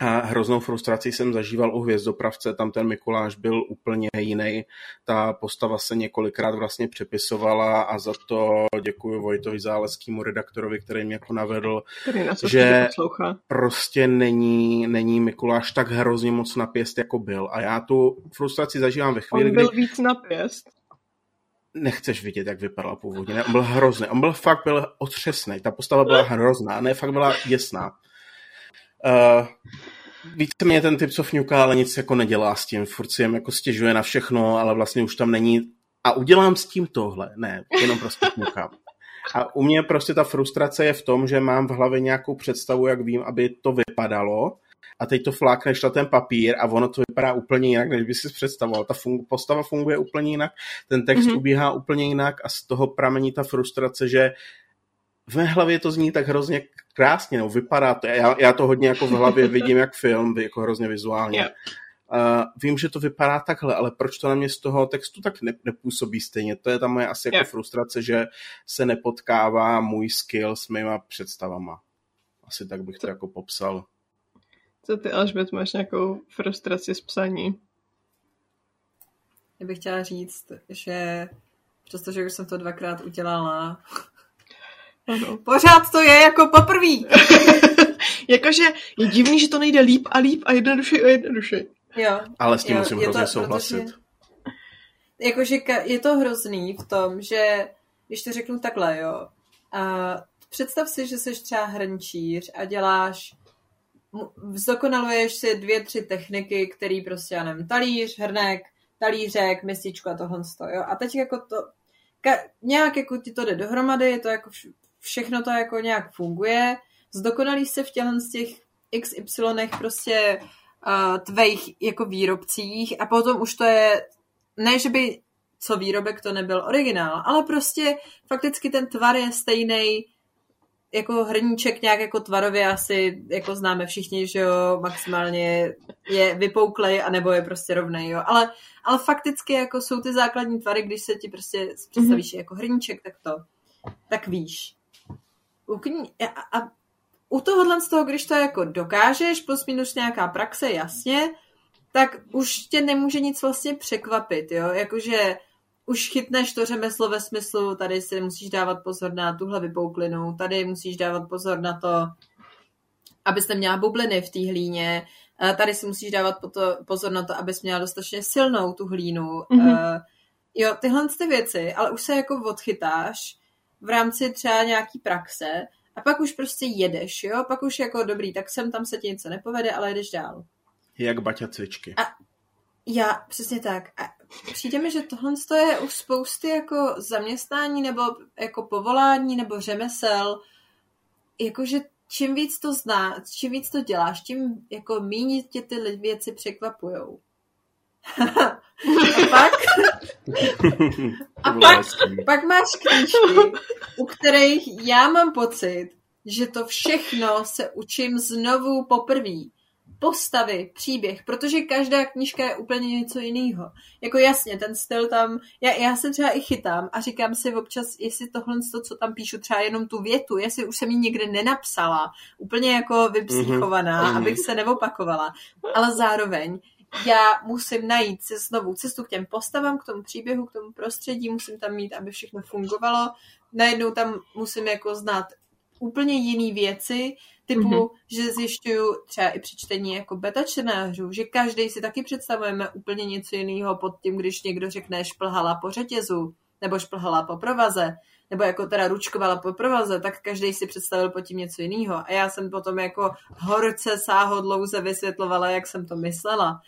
A hroznou frustraci jsem zažíval u Hvězdopravce, tam ten Mikuláš byl úplně jiný. Ta postava se několikrát vlastně přepisovala a za to děkuji Vojtovi Záleskýmu, redaktorovi, který mě jako navedl, že prostě není Mikuláš tak hrozně moc na pěst, jako byl. A já tu frustraci zažívám ve chvíli, kdy... On byl víc na pěst. Nechceš vidět, jak vypadala původně. Ne? On byl hrozný, on byl fakt otřesný. Ta postava byla hrozná, ne, fakt byla děsná. Víceméně ten typ, co fňuká, ale nic jako nedělá s tím, furt si jen jako stěžuje na všechno, ale vlastně už tam není a udělám s tím tohle, ne, jenom prostě fňukám. A u mě prostě ta frustrace je v tom, že mám v hlavě nějakou představu, jak vím, aby to vypadalo a teď to flákneš na ten papír a ono to vypadá úplně jinak, než by si představoval. Ta postava funguje úplně jinak, ten text ubíhá úplně jinak a z toho pramení ta frustrace, že v mé hlavě to zní tak hrozně krásně, no, vypadá to. Já to hodně jako v hlavě vidím jak film, jako hrozně vizuálně. Yeah. Vím, že to vypadá takhle, ale proč to na mě z toho textu tak nepůsobí stejně? To je ta moje asi jako frustrace, že se nepotkává můj skill s mýma představama. Asi tak bych to jako popsal. Co ty, Alžbět, máš nějakou frustraci z psaní? Já bych chtěla říct, že přestože už jsem to dvakrát udělala... Ano. Pořád to je jako poprvý. Jakože je divný, že to nejde líp a líp a jednoduše. Jo. Ale s tím musím hrozně souhlasit. Jakože je to hrozný v tom, že když to řeknu takhle, jo. A představ si, že jsi třeba hrnčíř a děláš, zdokonaluješ si 2-3 techniky, který prostě, já nevím, talíř, hrnek, talířek, mističku a tohle. Jo. A teď jako to nějak jako ti to jde dohromady, je to jako všechno to jako nějak funguje, zdokonalíš se v těchhle z těch XY prostě tvejch jako výrobcích a potom už to je, ne že by co výrobek to nebyl originál, ale prostě fakticky ten tvar je stejnej, jako hrníček nějak jako tvarově asi jako známe všichni, že jo, maximálně je vypouklej anebo je prostě rovnej, jo, ale fakticky jako jsou ty základní tvary, když se ti prostě představíš jako hrníček, tak víš. A u tohohle z toho, když to jako dokážeš, plus minus nějaká praxe, jasně, tak už tě nemůže nic vlastně překvapit, jo, jakože už chytneš to řemeslo ve smyslu, tady si musíš dávat pozor na tuhle vypouklinu, tady musíš dávat pozor na to, abys neměla bubliny v té hlíně, tady si musíš dávat pozor na to, abys měla dostatečně silnou tu hlínu. Jo, tyhle ty věci, ale už se jako odchytáš v rámci třeba nějaký praxe a pak už prostě jedeš, jo, pak už jako dobrý, tak sem tam se ti něco nepovede, ale jedeš dál. Jak Baťa cvičky. Já, přesně tak. A přijde mi, že tohle je už spousty jako zaměstnání nebo jako povolání nebo řemesel. Jakože čím víc to znáš, čím víc to děláš, tím jako míň tě ty věci překvapujou. A pak máš knížky, u kterých já mám pocit, že to všechno se učím znovu poprvé. Postavy, příběh, protože každá knížka je úplně něco jiného. Jako jasně, ten styl tam, já se třeba i chytám a říkám si občas, jestli tohle, co tam píšu, třeba jenom tu větu, jestli už jsem ji někde nenapsala, úplně jako vypsíchovaná, abych se neopakovala. Ale zároveň já musím najít si znovu cestu k těm postavám, k tomu příběhu, k tomu prostředí, musím tam mít, aby všechno fungovalo. Najednou tam musím jako znát úplně jiný věci, typu, že zjišťuju třeba i při čtení jako beta čtenářů, že každý si taky představujeme úplně něco jiného pod tím, když někdo řekne šplhala po řetězu, nebo šplhala po provaze, nebo jako teda ručkovala po provaze, tak každý si představil pod tím něco jiného. A já jsem potom jako horce sáhodlouze vysvětlovala, jak jsem to myslela.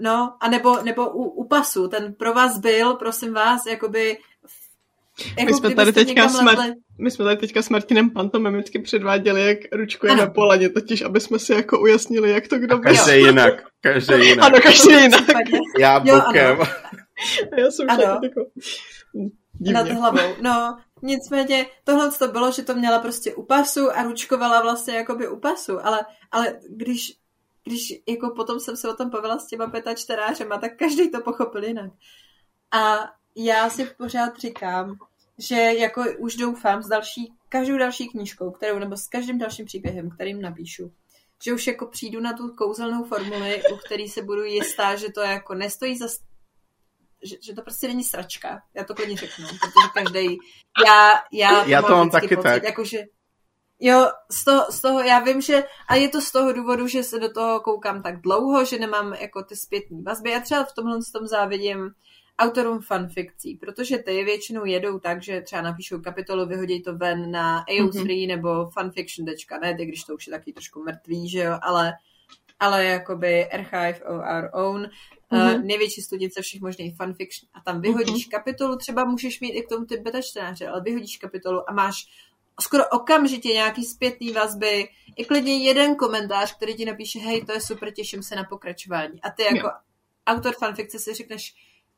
No, a nebo u pasu, ten provaz byl, prosím vás, jakoby jako my jsme tady teďka s Martinem pantomimicky předváděli, jak ručkuje na polaně, totiž aby jsme si jako ujasnili, jak to kdo byl. Každý jinak. Ano, každý jinak. Já bokem. Já jsem jako nad hlavou. No, nicméně tohle to bylo, že to měla prostě u pasu a ručkovala vlastně jakoby u pasu, ale když jako potom jsem se o tom bavila s těma peta čtenářema, tak každý to pochopil jinak. A já si pořád říkám, že jako už doufám s každou další knížkou, kterou, nebo s každým dalším příběhem, kterým napíšu, že už jako přijdu na tu kouzelnou formuli, u který se budu jistá, že to jako nestojí za... Že to prostě není sračka. Já to klidně řeknu, protože každý... Já to mám taky pocit, tak. Jakože... Jo, z toho, já vím, že... A je to z toho důvodu, že se do toho koukám tak dlouho, že nemám jako ty zpětní vazby. Já třeba v tomhle tom závidím autorům fanfikcí, protože ty většinou jedou tak, že třeba napíšou kapitolu, vyhodí to ven na AO3 nebo fanfiction.net, když to už je taky trošku mrtvý, že jo, ale jakoby archive of our own, největší studnice všech možných fanfiction a tam vyhodíš kapitolu, třeba můžeš mít i k tomu ty beta čtenáře, ale vyhodíš kapitolu a máš skoro okamžitě nějaký zpětný vazby, i klidně jeden komentář, který ti napíše, hej, to je super, těším se na pokračování. A ty jako autor fanfikce si řekneš,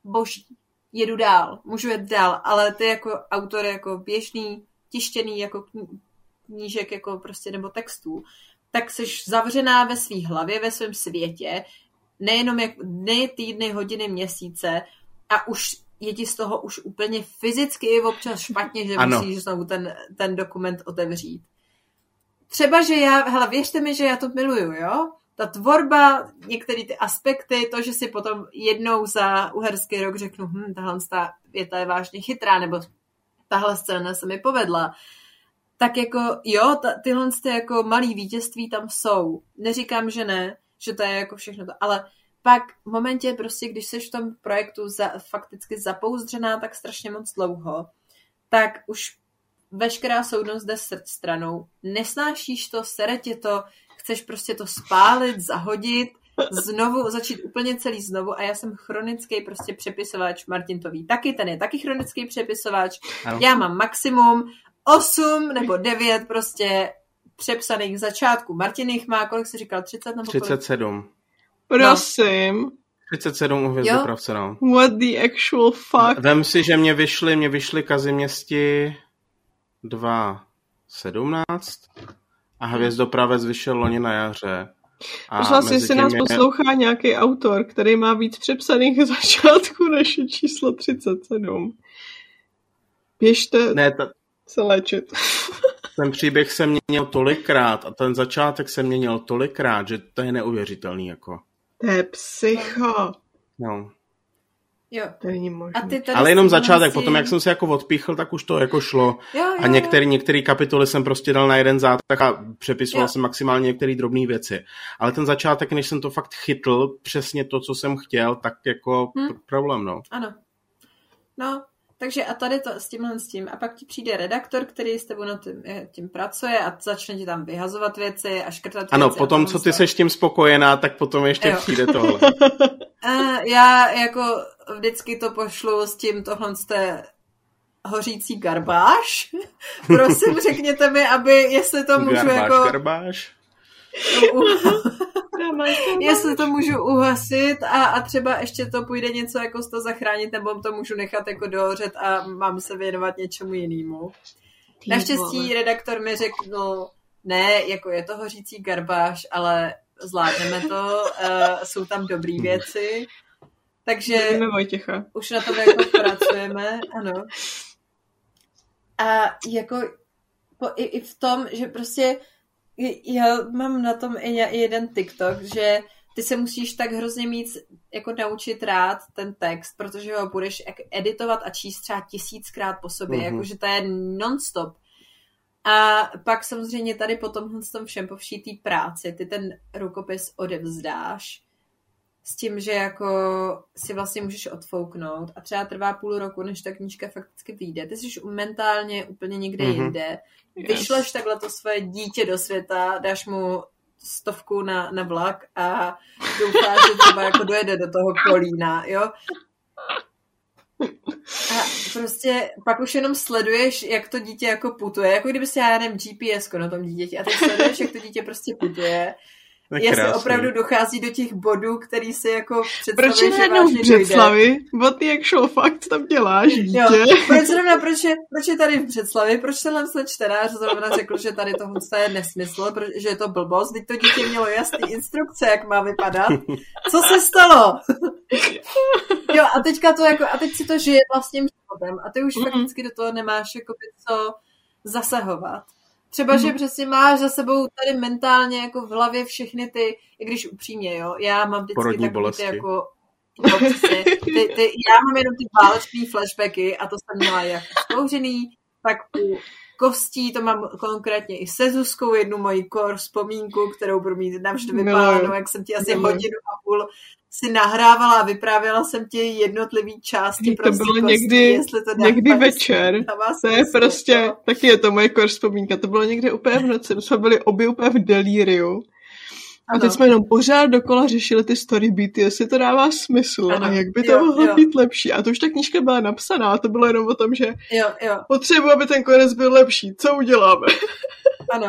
boží, jedu dál, můžu jet dál, ale ty jako autor jako běžný, tištěný jako knížek jako prostě nebo textů, tak seš zavřená ve svý hlavě, ve svém světě, nejenom jak dny, týdny, hodiny, měsíce a už je ti z toho už úplně fyzicky i občas špatně, že musíš znovu ten dokument otevřít. Třeba, že hele, věřte mi, že já to miluju, jo? Ta tvorba, některé ty aspekty, to, že si potom jednou za uherský rok řeknu, tahle věta je vážně chytrá, nebo tahle scéna se mi povedla. Tak jako, jo, tyhle jako malý vítězství tam jsou. Neříkám, že ne, že to je jako všechno to, ale pak v momentě prostě, když jsi v tom projektu fakticky zapouzdřená tak strašně moc dlouho, tak už veškerá soudnost jde stranou. Nesnášíš to, sere tě to, chceš prostě to spálit, zahodit, znovu, začít úplně celý znovu a já jsem chronický prostě přepisováč, Martin to ví taky, ten je taky chronický přepisováč, já mám maximum 8 nebo 9 prostě přepsaných začátků. Martin jich má, kolik jsi říkal, 30 nebo 37. Kolik? Prosím. No. 37 u Hvězdopravce, no. What the actual fuck? Vem si, že mě vyšly Kaziměstí 2.17 a Hvězdopravec vyšel loni na jaře. Prosím, jestli nás poslouchá nějaký autor, který má víc přepsaných začátků než číslo 37. Běžte se léčit. Ten příběh se měnil tolikrát a ten začátek se měnil tolikrát, že to je neuvěřitelný. Jako. To je psycho. No. Jo. To není možné. Ale jenom začátek, potom jak jsem se jako odpíchl, tak už to jako šlo. Jo. A některé kapitoly jsem prostě dal na jeden zátah a přepisoval jsem maximálně některé drobné věci. Ale ten začátek, než jsem to fakt chytl, přesně to, co jsem chtěl, tak jako problém, no. Ano. No, Takže a tady to s tímhle s tím. A pak ti přijde redaktor, který s tebou tím pracuje a začne ti tam vyhazovat věci a škrtat ano, věci. Ano, potom, co ty seš tím spokojená, tak potom ještě přijde tohle. Já jako vždycky to pošlu s tím tohle jste hořící garbáš. Prosím, řekněte mi, jestli to můžu garbáš, jako... Garbáš. Jestli to můžu uhasit a třeba ještě to půjde něco jako z toho zachránit, nebo to můžu nechat jako dohořet a mám se věnovat něčemu jinému. Naštěstí redaktor mi řekl, ne, jako je to hořící garbáš, ale zvládneme to, jsou tam dobrý věci. Takže už na tom jako pracujeme, ano. A jako i v tom, že prostě já mám na tom i jeden TikTok, že ty se musíš tak hrozně mít jako naučit rád ten text, protože ho budeš editovat a číst třeba 1000krát po sobě, jakože to je non-stop. A pak samozřejmě tady potom s tom všem po vší té práci ty ten rukopis odevzdáš s tím, že jako si vlastně můžeš odfouknout a třeba trvá půl roku, než ta knížka fakticky vyjde. Ty jsi mentálně úplně někde jinde. Vyšleš takhle to svoje dítě do světa, dáš mu 100 na vlak a doufáš, že třeba jako dojede do toho Kolína, jo? A prostě pak už jenom sleduješ, jak to dítě jako putuje. Jako kdyby si já nevím GPS-ko na tom dítěti a ty sleduješ, jak to dítě prostě putuje. Jestli opravdu dochází do těch bodů, který si jako představuješ, že vážně dojde. Proč je předslavy? What the actual fact tam děláš, dítě? Jo, proč je tady v předslavě? Proč tenhle čtenář zrovna řekl, že tady tohle je nesmysl, že je to blbost? Teď to dítě mělo jasný instrukce, jak má vypadat. Co se stalo? Jo, a teďka to jako, a teď si to žije vlastním životem a ty už fakticky do toho nemáš jako co zasahovat. Třeba, že přesně máš za sebou tady mentálně jako v hlavě všechny ty, i když upřímně, jo, já mám vždycky takové ty jako obci, já mám jenom ty válečný flashbacky a to jsem měla jak zkouřený, pak u kostí, to mám konkrétně i se Zuzkou, jednu moji core vzpomínku, kterou budu mít navždy vypálenou, jak jsem ti asi hodinu a půl si nahrávala a vyprávěla jsem ti jednotlivý části to prostě bylo kostí, někdy večer. To je prostě, taky je to moje korespomínka. To bylo někdy úplně v noci. My jsme byli obě úplně v delíriu. A teď jsme jenom pořád dokola řešili ty storybeaty, jestli to dává smysl a jak by to mohlo být lepší. A to už ta knížka byla napsaná a to bylo jenom o tom, že potřebuji, aby ten konec byl lepší. Co uděláme? Ano.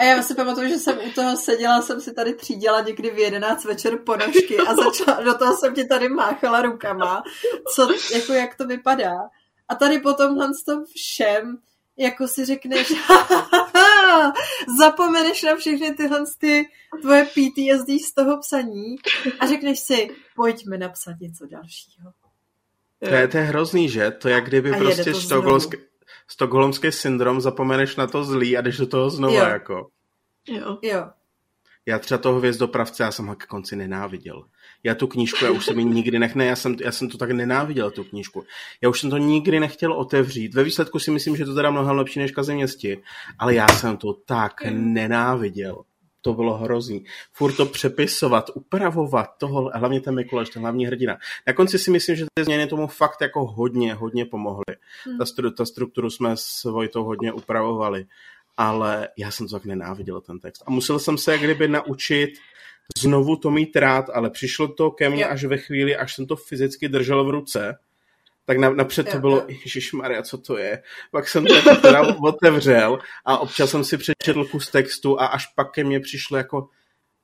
A já si pamatuju, že jsem u toho seděla, jsem si tady třídila někdy v 11 večer ponožky a začala, do toho jsem ti tady máchala rukama, jako jak to vypadá. A tady potom s tom všem, jako si řekneš, zapomeneš na všechny tyhle ty tvoje PTSD z toho psaní a řekneš si, pojďme napsat něco dalšího. To je hrozný, že? To jak kdyby a prostě Stockholmský syndrom, zapomeneš na to zlý a jdeš do toho znova, jako. Jo. Já třeba toho Hvězdopravce, já jsem ho ke konci nenáviděl. Já tu knížku, já už jsem ji nikdy já jsem to tak nenáviděl, tu knížku. Já už jsem to nikdy nechtěl otevřít. Ve výsledku si myslím, že to teda mnohem lepší než Kaziměstí, ale já jsem to tak nenáviděl. To bylo hrozný. Furt to přepisovat, upravovat tohle, hlavně ten Mikuláš, ten hlavní hrdina. Na konci si myslím, že ty změny tomu fakt jako hodně pomohly. Ta strukturu jsme s Vojtou hodně upravovali, ale já jsem to tak nenáviděl, ten text. A musel jsem se jak kdyby naučit znovu to mít rád, ale přišlo to ke mně až ve chvíli, až jsem to fyzicky držel v ruce, tak napřed to bylo, ježišmarja, co to je? Pak jsem to teda otevřel a občas jsem si přečetl kus textu a až pak ke mně přišlo jako,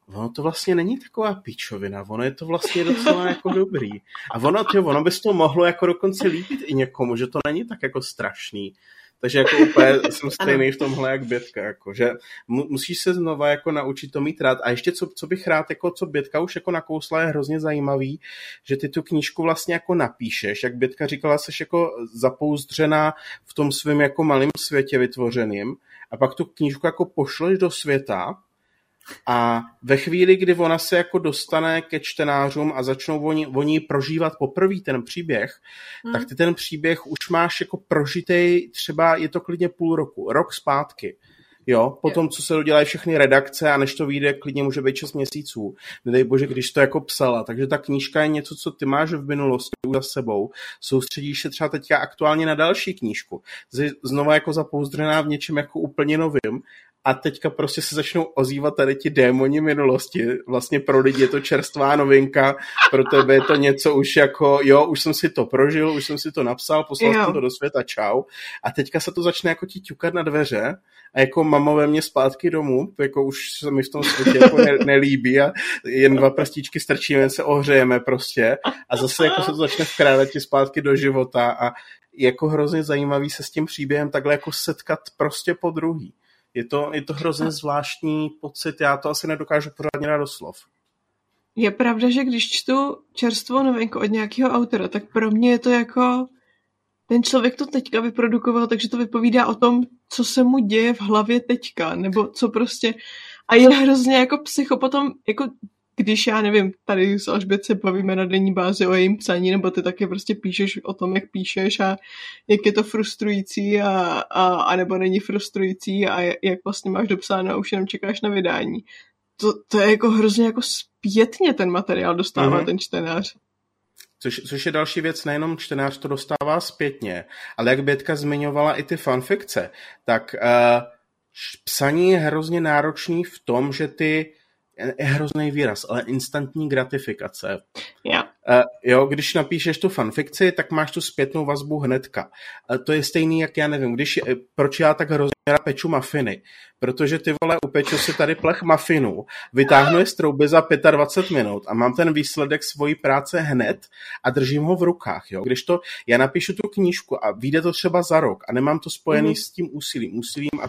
ono to vlastně není taková píčovina, ono je to vlastně docela jako dobrý. A ono by to mohlo jako dokonce líbit i někomu, že to není tak jako strašný. Takže jako úplně jsem stejný v tomhle jak Bětka, jako, že musíš se znova jako naučit to mít rád. A ještě co bych rád, jako co Bětka už jako nakousla, je hrozně zajímavý, že ty tu knížku vlastně jako napíšeš. Jak Bětka říkala, seš jako zapouzdřená v tom svém jako malém světě vytvořeným a pak tu knížku jako pošleš do světa a ve chvíli, kdy ona se jako dostane ke čtenářům a začnou oni prožívat poprvé ten příběh, tak ty ten příběh už máš jako prožitej, třeba je to klidně půl roku, rok zpátky. Jo, potom, co se dodělají všechny redakce a než to vyjde, klidně může být 6 měsíců. Nedej bože, když to jako psala. Takže ta knížka je něco, co ty máš v minulosti už za sebou. Soustředíš se třeba teďka aktuálně na další knížku. Znova jako zapouzdřená v něčem jako úplně novým. A teďka prostě se začnou ozývat tady ti démoni minulosti. Vlastně pro lidi je to čerstvá novinka, pro tebe je to něco už jako, jo, už jsem si to prožil, už jsem si to napsal, poslal jsem to do světa, čau. A teďka se to začne jako ti ťukat na dveře a jako mamo ve mně zpátky domů, jako už se mi v tom světě jako nelíbí a jen 2 prstíčky strčíme, se ohřejeme prostě a zase jako se to začne vkrádat ti zpátky do života a jako hrozně zajímavý se s tím příběhem takhle jako setkat prostě po druhý. Je to hrozně zvláštní pocit, já to asi nedokážu pořádně na doslov. Je pravda, že když čtu čerstvou novinku od nějakého autora, tak pro mě je to jako, ten člověk to teďka vyprodukoval, takže to vypovídá o tom, co se mu děje v hlavě teďka, nebo co prostě, a je hrozně jako psychopatom, jako když já nevím, tady s Alžbět se bavíme na denní bázi o jejím psaní, nebo ty taky prostě píšeš o tom, jak píšeš a jak je to frustrující a nebo není frustrující a jak vlastně máš dopsáno a už jenom čekáš na vydání. To je jako hrozně jako zpětně ten materiál dostává ten čtenář. Což je další věc, nejenom čtenář to dostává zpětně, ale jak Bětka zmiňovala i ty fanfikce, tak psaní je hrozně náročný v tom, že ty je hrozný výraz, ale instantní gratifikace. Yeah. Jo, když napíšeš tu fanfikci, tak máš tu zpětnou vazbu hnedka. To je stejný, jak já nevím, proč já tak hrozně peču mafiny. Protože ty vole, upeču si tady plech mafinů, vytáhnu je z trouby za 25 minut a mám ten výsledek svojí práce hned a držím ho v rukách. Jo? Když to, já napíšu tu knížku a vyjde to třeba za rok a nemám to spojený s tím úsilím a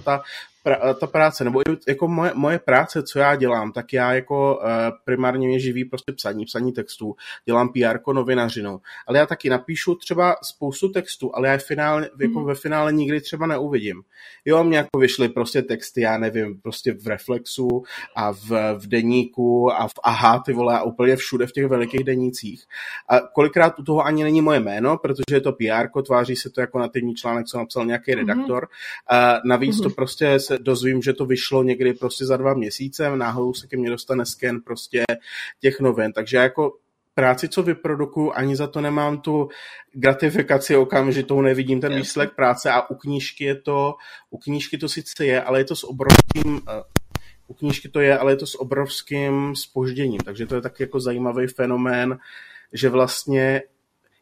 ta práce, nebo jako moje práce, co já dělám, tak já jako primárně mě živí prostě psaní textů, dělám PR novinařinou, ale já taky napíšu třeba spoustu textů, ale já ve finále nikdy třeba neuvidím. Jo, mě jako vyšly prostě texty, já nevím, prostě v Reflexu a v Deníku a v Aha, ty vole, a úplně všude v těch velikých denících. A kolikrát u toho ani není moje jméno, protože je to PR, tváří se to jako nativní článek, co napsal nějaký redaktor. Navíc to prostě se dozvím, že to vyšlo někdy prostě za 2 měsíce, náhodou se ke mně dostane scan prostě těch novin, takže já jako práci, co vyprodukuju, ani za to nemám tu gratifikaci okamžitou, nevidím ten výsledek práce a u knížky to sice je, ale je to s obrovským zpožděním, takže to je tak jako zajímavý fenomén, že vlastně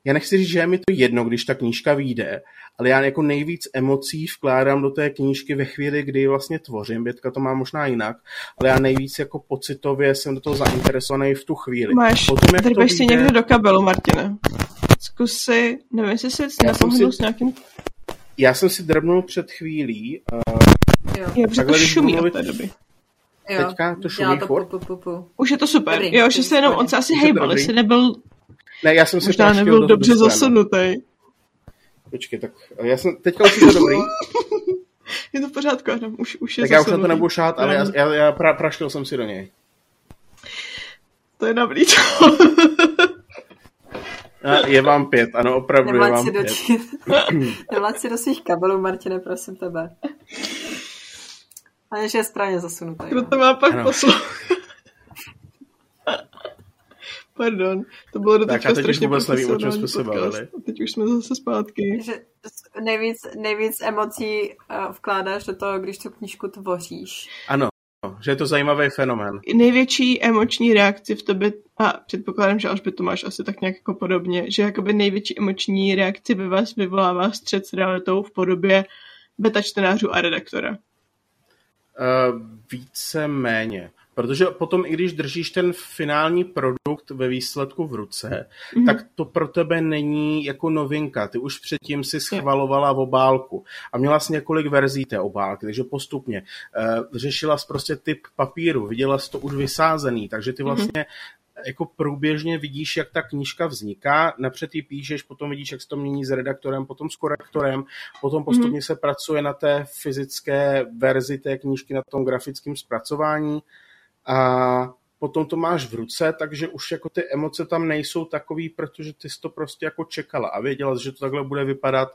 já nechci říct, že je mi to jedno, když ta knížka vyjde, ale já jako nejvíc emocí vkládám do té knížky ve chvíli, kdy ji vlastně tvořím. Bětka to má možná jinak, ale já nejvíc jako pocitově jsem do toho zainteresovaný v tu chvíli. Máš, drbeš si někde do kabelu, Martine. Zkus si, nevím, jestli si napohnul s nějakým... Já jsem si drbnul před chvílí. Jo, protože to šumí od té doby. Jo, teďka to šumí Už je to super. Dobrý, jo, že se jenom on se asi hejbal, jestli nebyl... Ne, já jsem se možná nebyl dobře zasunutý. Počkej, tak já jsem teďka už to dobrý. Je to v pořádku, Adam, už je zasunutý. Tak já už na to nebudu šát, ale já praštil jsem si do něj. To je dobrý, čo? Je vám 5, ano, opravdu je vám 5. Nevlád si do svých kabelů, Martine, prosím tebe. Ale že je správně zasunutý. Kdo to má pak poslouchat? Pardon, to bylo do teďka strašně profesionální podcast. A teď už jsme zase zpátky. Že nejvíc emocí vkládáš do toho, když tu knížku tvoříš. Ano, že je to zajímavý fenomén. Největší emoční reakce v tobě, a předpokládám, že Alžbět to máš asi tak nějak jako podobně, že jakoby největší emoční reakce ve vás vyvolává střet s realitou v podobě beta čtenářů a redaktora. Více méně. Protože potom, i když držíš ten finální produkt ve výsledku v ruce, tak to pro tebe není jako novinka. Ty už předtím si schvalovala obálku a měla jsi několik verzí té obálky, takže postupně řešila jsi prostě typ papíru, viděla jsi to už vysázený, takže ty vlastně jako průběžně vidíš, jak ta knížka vzniká, napřed ji píšeš, potom vidíš, jak se to mění s redaktorem, potom s korektorem, potom postupně se pracuje na té fyzické verzi té knížky, na tom grafickém zpracování. A potom to máš v ruce, takže už jako ty emoce tam nejsou takový, protože ty jsi to prostě jako čekala a věděla, že to takhle bude vypadat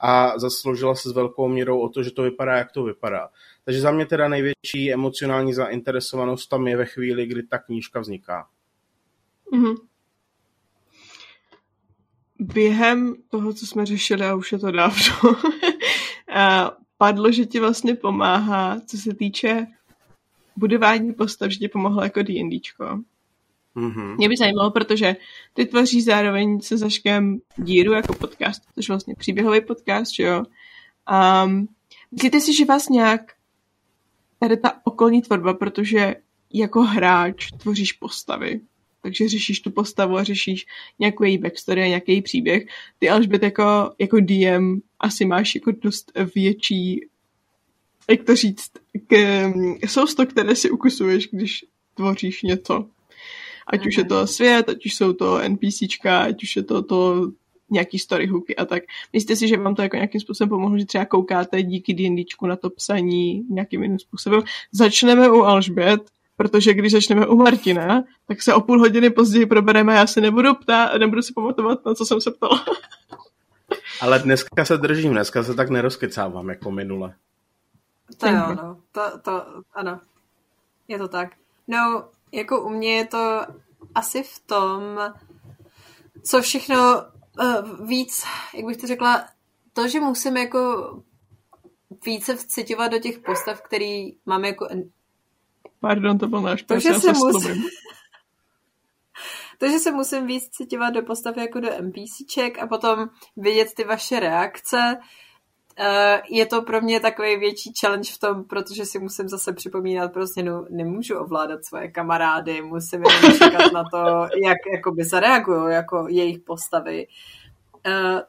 a zasloužila se s velkou měrou o to, že to vypadá, jak to vypadá. Takže za mě teda největší emocionální zainteresovanost tam je ve chvíli, kdy ta knížka vzniká. Mhm. Během toho, co jsme řešili, a už je to dávno, padlo, že ti vlastně pomáhá, co se týče budování postav, že ti pomohlo jako D&Dčko. Mm-hmm. Mě by zajímalo, protože ty tvoří zároveň se Zaškem díru jako podcast, což vlastně příběhový podcast, že jo? Myslíte si, že vás nějak tady ta okolní tvorba, protože jako hráč tvoříš postavy, takže řešíš tu postavu a řešíš nějakou její backstory a nějaký její příběh. Ty Alžbět jako DM asi máš jako dost větší, jak to říct, sousto, které si ukusuješ, když tvoříš něco. Ať už je to svět, ať už jsou to NPCčka, ať už je to nějaký story hooky a tak. Myslíte si, že vám to jako nějakým způsobem pomohlo, že třeba koukáte díky D&Dčku na to psaní nějakým jiným způsobem? Začneme u Alžbět, protože když začneme u Martina, tak se o půl hodiny později probereme a já se nebudu ptát, nebudu si pamatovat, na co jsem se ptala. Ale dneska se držím, dneska se tak nerozkecávám jako minule. To jo, no. To, ano. Je to tak. No, jako u mě je to asi v tom, co všechno víc, jak bych to řekla, to, že musím jako více vcitovat do těch postav, který mám jako... Pardon, to byl náš pět, to, že se musím víc cítit do postav jako do NPCček a potom vidět ty vaše reakce, je to pro mě takový větší challenge v tom, protože si musím zase připomínat, prostě no, nemůžu ovládat svoje kamarády, musím jenom čekat na to, jak by zareagují jako jejich postavy.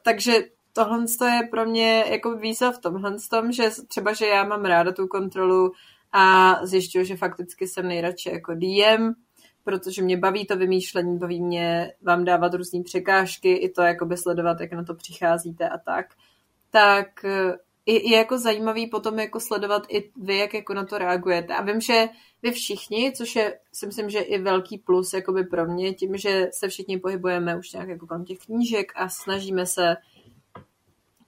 Takže tohle je pro mě jako výzva v tomhle tom, že třeba, že já mám ráda tu kontrolu a zjišťuju, že fakticky jsem nejradši jako DM, protože mě baví to vymýšlení, baví mě vám dávat různý překážky, i to jakoby sledovat, jak na to přicházíte a tak. Tak je jako zajímavý potom jako sledovat i vy, jak jako na to reagujete. A vím, že vy všichni, což je, si myslím, že i velký plus jakoby pro mě, tím, že se všichni pohybujeme už nějak jako kolem těch knížek a snažíme se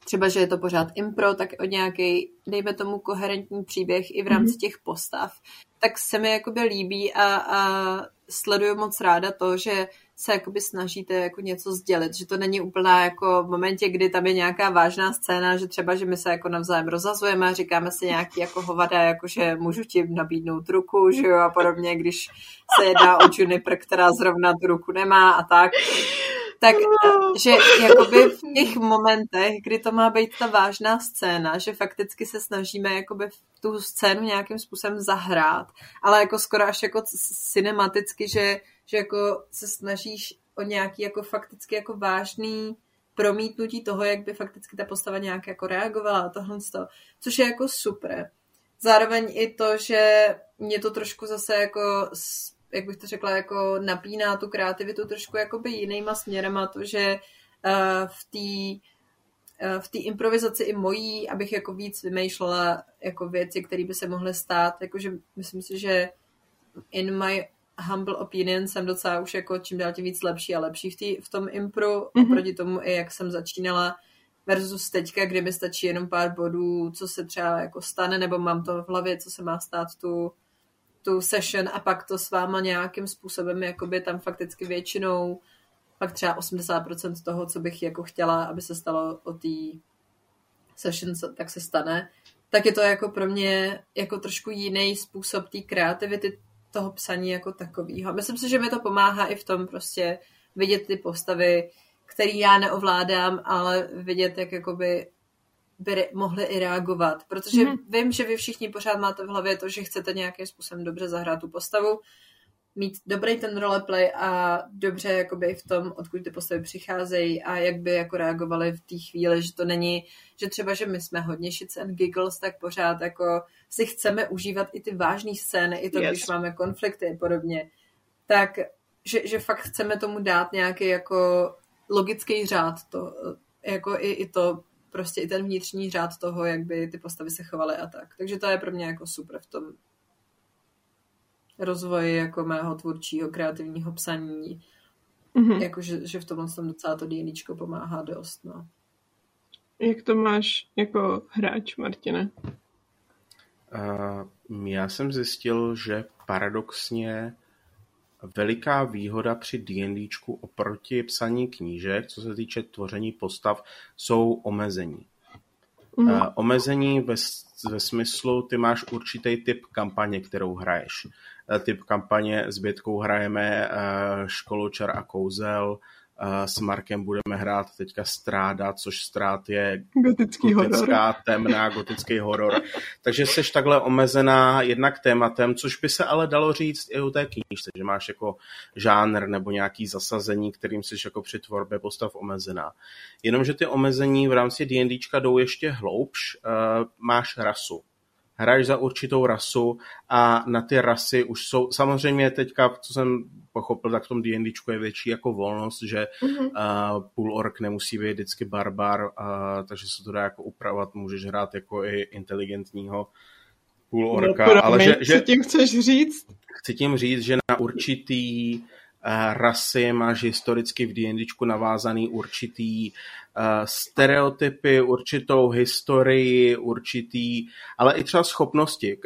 třeba, že je to pořád impro, tak o nějaký, dejme tomu, koherentní příběh i v rámci těch postav, tak se mi jakoby líbí a sleduju moc ráda to, že se jakoby snažíte jako něco sdělit, že to není úplná jako v momentě, kdy tam je nějaká vážná scéna, že třeba, že my se jako navzájem rozhazujeme a říkáme si nějaký jako hovada, jako že můžu ti nabídnout ruku, že jo, a podobně, když se jedná o Juniper, která zrovna tu ruku nemá a tak... Tak, že jakoby v těch momentech, kdy to má být ta vážná scéna, že fakticky se snažíme jakoby tu scénu nějakým způsobem zahrát, ale jako skoro až jako cinematicky, že jako se snažíš o nějaký jako fakticky jako vážný promítnutí toho, jak by fakticky ta postava nějak jako reagovala a tohle z toho, což je jako super. Zároveň i to, že mě to trošku zase jako... jak bych to řekla, jako napíná tu kreativitu trošku jakoby jinýma směrama, to, že v té improvizaci i mojí, abych jako víc vymýšlela jako věci, které by se mohly stát, jakože myslím si, že in my humble opinion jsem docela už jako čím dál tím víc lepší a lepší v tom impru, oproti tomu i jak jsem začínala versus teďka, kdy mi stačí jenom pár bodů, co se třeba jako stane, nebo mám to v hlavě, co se má stát tu session a pak to s váma nějakým způsobem, jakoby tam fakticky většinou, pak třeba 80% toho, co bych jako chtěla, aby se stalo o té session, tak se stane, tak je to jako pro mě jako trošku jiný způsob té kreativity toho psaní jako takovýho. Myslím si, že mi to pomáhá i v tom prostě vidět ty postavy, který já neovládám, ale vidět, jak jakoby by mohli i reagovat, protože vím, že vy všichni pořád máte v hlavě to, že chcete nějakým způsobem dobře zahrát tu postavu, mít dobrý ten roleplay a dobře jakoby v tom, odkud ty postavy přicházejí a jak by jako reagovaly v té chvíli, že to není, že třeba, že my jsme hodně shits and giggles, tak pořád jako si chceme užívat i ty vážné scény, i to, když máme konflikty a podobně, tak že fakt chceme tomu dát nějaký jako logický řád, to jako i to prostě i ten vnitřní řád toho, jak by ty postavy se chovaly a tak. Takže to je pro mě jako super v tom rozvoji jako mého tvůrčího kreativního psaní. Mm-hmm. Jakože v tomhle jsem docela to DNDčko pomáhá dost, no. Jak to máš jako hráč, Martine? Já jsem zjistil, že paradoxně veliká výhoda při D&Dčku oproti psaní knížek, co se týče tvoření postav, jsou omezení. Omezení ve smyslu, ty máš určitý typ kampaně, kterou hraješ. Typ kampaně s Bětkou hrajeme školu čar a kouzel, s Markem budeme hrát teďka Stráda, což Strád je gotická, temná, gotický horor. Takže seš takhle omezená jednak tématem, což by se ale dalo říct i u té knížce, že máš jako žánr nebo nějaký zasazení, kterým seš jako při tvorbě postav omezená. Jenomže ty omezení v rámci D&Dčka jdou ještě hloubš, máš rasu. Hraješ za určitou rasu a na ty rasy už jsou, samozřejmě teďka, co jsem pochopil, tak v tom D&Dčku je větší jako volnost, že půl ork nemusí být vždycky barbar, takže se to dá jako upravovat, můžeš hrát jako i inteligentního půl orka. No, ale že, co tím chceš říct? Chci tím říct, že na určitý rasy máš historicky v D&Dčku navázaný určitý stereotypy, určitou historii, určitý, ale i třeba schopnosti.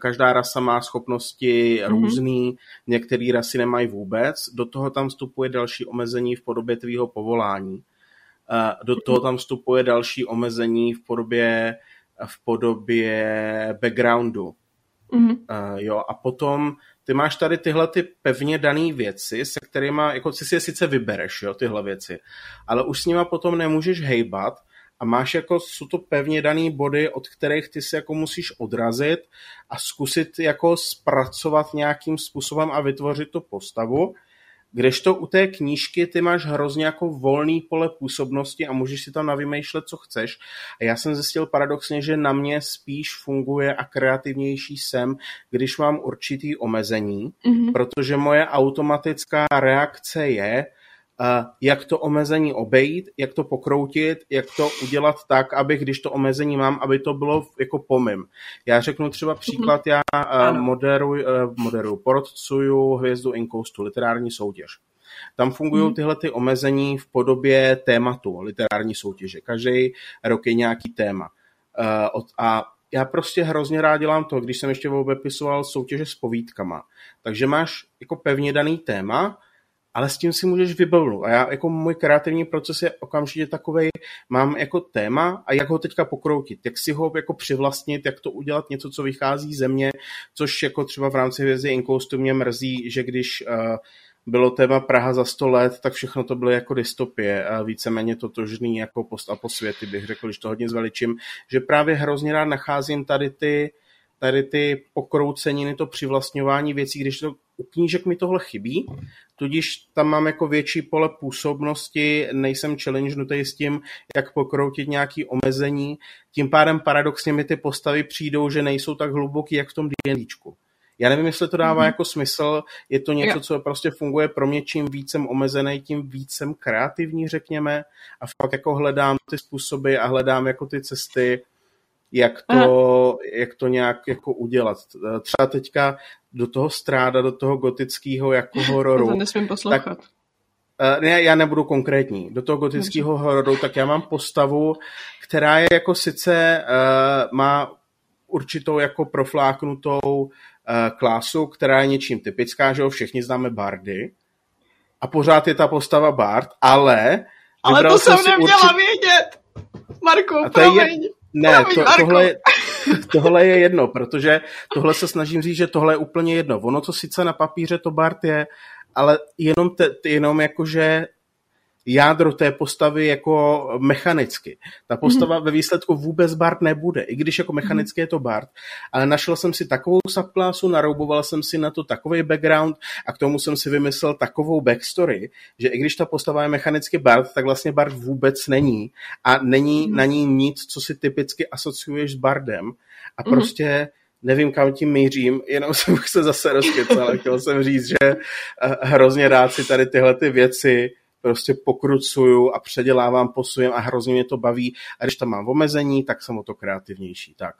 Každá rasa má schopnosti různý, některé rasy nemají vůbec. Do toho tam vstupuje další omezení v podobě tvýho povolání. Do toho tam vstupuje další omezení v podobě backgroundu. Jo, a potom ty máš tady tyhle ty pevně dané věci, se kterými jako si je sice vybereš, jo, tyhle věci, ale už s nima potom nemůžeš hejbat a máš jako, jsou to pevně dané body, od kterých ty se jako musíš odrazit a zkusit jako zpracovat nějakým způsobem a vytvořit tu postavu, kdežto u té knížky ty máš hrozně jako volný pole působnosti a můžeš si tam navymýšlet, co chceš. A já jsem zjistil paradoxně, že na mě spíš funguje a kreativnější jsem, když mám určitý omezení, protože moje automatická reakce je, jak to omezení obejít, jak to pokroutit, jak to udělat tak, aby když to omezení mám, aby to bylo jako pomým. Já řeknu třeba příklad, já porodcuju Hvězdu Inkoustu, literární soutěž. Tam fungují tyhle ty omezení v podobě tématu literární soutěže. Každý rok je nějaký téma. A já prostě hrozně rád dělám to, když jsem ještě obepisoval soutěže s povídkama. Takže máš jako pevně daný téma, ale s tím si můžeš vybavnout. A já, jako můj kreativní proces je okamžitě takovej, mám jako téma a jak ho teďka pokroutit, jak si ho jako přivlastnit, jak to udělat něco, co vychází ze mě, což jako třeba v rámci Hvězdy Inkoustu mě mrzí, že když bylo téma Praha za 100 let, tak všechno to bylo jako dystopie, víceméně totožný jako post a posvěty, bych řekl, když to hodně zveličím, že právě hrozně rád nacházím tady ty pokrouceniny, to přivlastňování věcí, když to u knížek mi tohle chybí, tudíž tam mám jako větší pole působnosti, nejsem challengenutý s tím, jak pokroutit nějaké omezení, tím pádem paradoxně mi ty postavy přijdou, že nejsou tak hluboký, jak v tom D&Dčku. Já nevím, jestli to dává jako smysl, je to něco, co prostě funguje pro mě, čím víc jsem omezený, tím víc jsem kreativní, řekněme, a fakt jako hledám ty způsoby a hledám jako ty cesty, jak to nějak jako udělat. Třeba teďka do toho Stráda, do toho gotického jako hororu. To nesmím poslouchat. Ne, já nebudu konkrétní. Do toho gotického hororu, tak já mám postavu, která je jako sice má určitou jako profláknutou klásu, která je něčím typická, že jo, všichni známe bardy. A pořád je ta postava bard, ale to jsem neměla vědět! Marku, promiň! Ne, tohle je jedno, protože tohle se snažím říct, že tohle je úplně jedno. Ono, co sice na papíře to Bart je, ale jenom jakože jádro té postavy jako mechanicky. Ta postava ve výsledku vůbec Bart nebude, i když jako mechanicky je to Bart. Ale našel jsem si takovou subklasu, narouboval jsem si na to takový background a k tomu jsem si vymyslel takovou backstory, že i když ta postava je mechanicky Bart, tak vlastně Bart vůbec není a není na ní nic, co si typicky asociuješ s Bardem a prostě nevím, kam tím mířím, jenom jsem se zase rozkecal, ale chtěl jsem říct, že hrozně rád si tady tyhle ty věci prostě pokrucuju a předělávám, posujem a hrozně mě to baví. A když tam mám omezení, tak jsem o to kreativnější. Tak.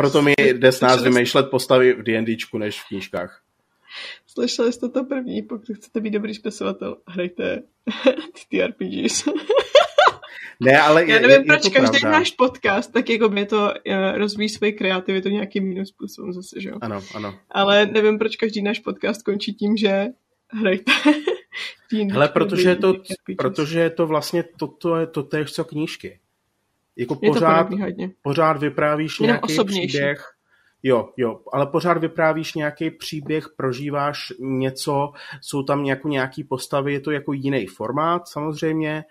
Proto mi jde s nás vymýšlet postavy v D&Dčku než v knížkách. Slyšeli jste to první, pokud chcete být dobrý spisovatel, hrajte ty RPGs. Ne, ale já nevím, proč každý náš podcast, tak jako by to rozvíjí svoji kreativitu nějakým jiným způsobem zase, že jo? Ano. Ale nevím, proč každý náš podcast končí tím, že hrajte. Hele, protože je to vlastně to též co knížky. Jako pořád vyprávíš nějaký příběh. Jo, ale pořád vyprávíš nějaký příběh, prožíváš něco, jsou tam nějaký postavy, je to jako jiný formát samozřejmě,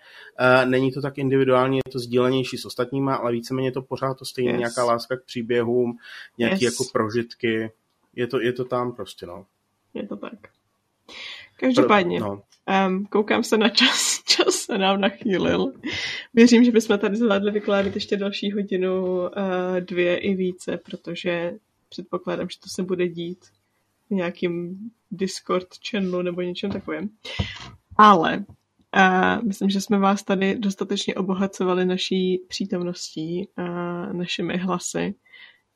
není to tak individuálně, je to sdílenější s ostatníma, ale víceméně je to pořád to stejné, nějaká láska k příběhům, nějaké jako prožitky, je to tam prostě, no. Je to tak. Každopádně, koukám se na čas se nám nachýlil. Věřím, že bychom tady zvládli vykládat ještě další hodinu, 2 i více, protože předpokládám, že to se bude dít v nějakým Discord channelu nebo něčem takovém. Ale myslím, že jsme vás tady dostatečně obohacovali naší přítomností a našimi hlasy.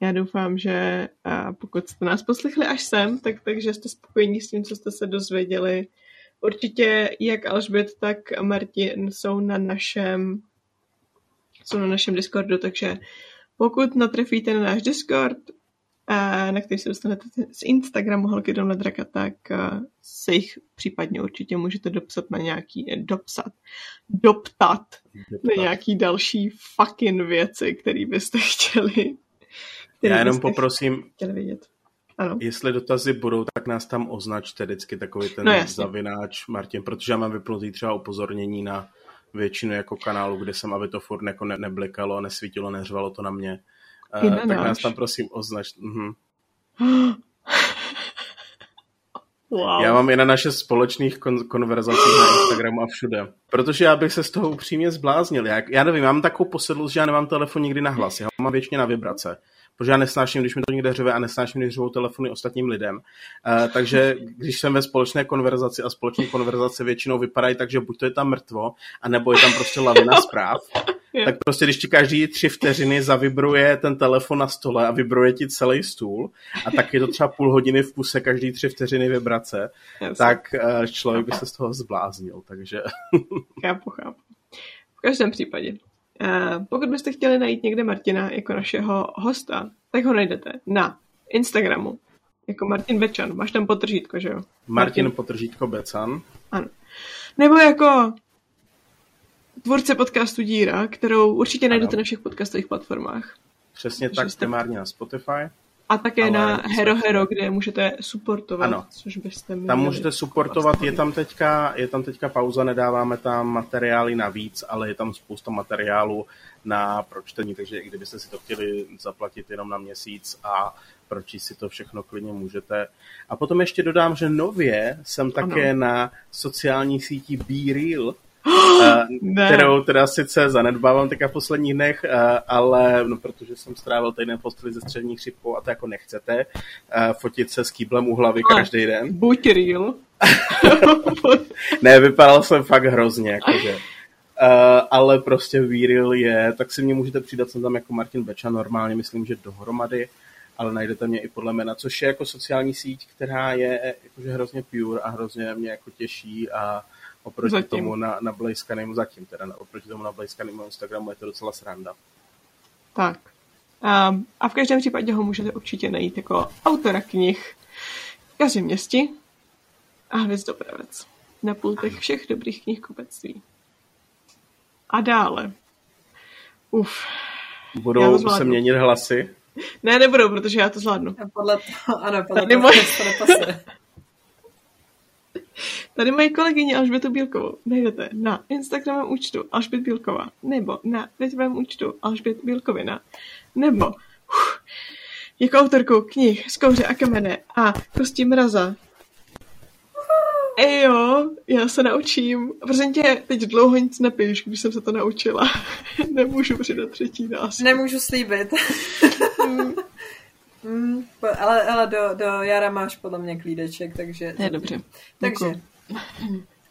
Já doufám, že pokud jste nás poslechli až sem, takže jste spokojení s tím, co jste se dozvěděli. Určitě jak Alžbět, tak Martin jsou na našem Discordu, takže pokud natrefíte na náš Discord, na který se dostanete z Instagramu Holky Dom na Draka, tak se jich případně určitě můžete doptat na nějaký další fucking věci, které byste chtěli. Já jenom poprosím, ano. Jestli dotazy budou, tak nás tam označte vždycky takový ten zavináč Martin, protože já mám vyplutý třeba upozornění na většinu jako kanálu, kde jsem, aby to furt jako neblikalo, nesvítilo, neřvalo to na mě. Tak nás tam prosím označte. Mhm. Wow. Já mám i na naše společných konverzacích na Instagramu a všude. Protože já bych se z toho upřímně zbláznil. Já nevím, já mám takovou posedlost, že já nemám telefon nikdy na hlas. Já ho mám většině na vibrace. Protože já nesnáším, když mi to někde řeve a nesnáším, když řevou telefony ostatním lidem. Takže když jsem ve společné konverzaci a společné konverzace většinou vypadají tak, že buď to je tam mrtvo, anebo je tam prostě lavina zpráv. Tak prostě, když ti každý 3 vteřiny zavibruje ten telefon na stole a vibruje ti celý stůl a tak je to třeba půl hodiny v kuse každý 3 vteřiny vibrace, tak člověk by se z toho zbláznil. Takže... Chápu. V každém případě. Pokud byste chtěli najít někde Martina jako našeho hosta, tak ho najdete na Instagramu jako Martin Bečan. Máš tam potržítko, že jo? Martin potržítko Bečan. Ano. Nebo jako tvůrce podcastu Díra, kterou určitě najdete na všech podcastových platformách. Přesně tak, primárně na Spotify. A také na HeroHero, kde můžete supportovat, ano. Což byste měli. Tam můžete supportovat, je tam teďka pauza, nedáváme tam materiály navíc, ale je tam spousta materiálů na pročtení, takže i kdybyste si to chtěli zaplatit jenom na měsíc a pročíst si to všechno klidně můžete. A potom ještě dodám, že nově jsem také na sociální síti BeReal, kterou teda sice zanedbávám teďka v posledních dnech, ale protože jsem strávil týden v posteli ze střední chřipkou a to jako nechcete, fotit se s kýblem u hlavy každý den. Buď real. Ne, vypadal jsem fakt hrozně, jakože. Ale prostě BeReal je, tak si mě můžete přidat, jsem tam jako Martin Beča, normálně myslím, že dohromady, ale najdete mě i podle jména, což je jako sociální síť, která je jakože hrozně pure a hrozně mě jako těší a oproti tomu nablejskanému Instagramu je to docela sranda. Tak. A v každém případě ho můžete určitě najít jako autora knih Kaziměstí a Hvězdopravec. Na pultech všech dobrých knihkupectví. A dále. Budou se měnit hlasy? Ne, nebudou, protože já to zvládnu. Podle toho. Tady mají kolegyně Alžbětu Bílkovou. Najdete na Instagramovém účtu Alžbět Bílková, nebo na Twitterovém účtu Alžbět Bílkovina, nebo jako autorkou knih Z Kouře a Kamene a Kosti Mraza. Ejo, já se naučím. Prosím tě, teď dlouho nic nepíš, když jsem se to naučila. Nemůžu přidat 3. nás. Nemůžu slíbit. Ale do jara máš podle mě klídeček, takže... Je dobře. Takže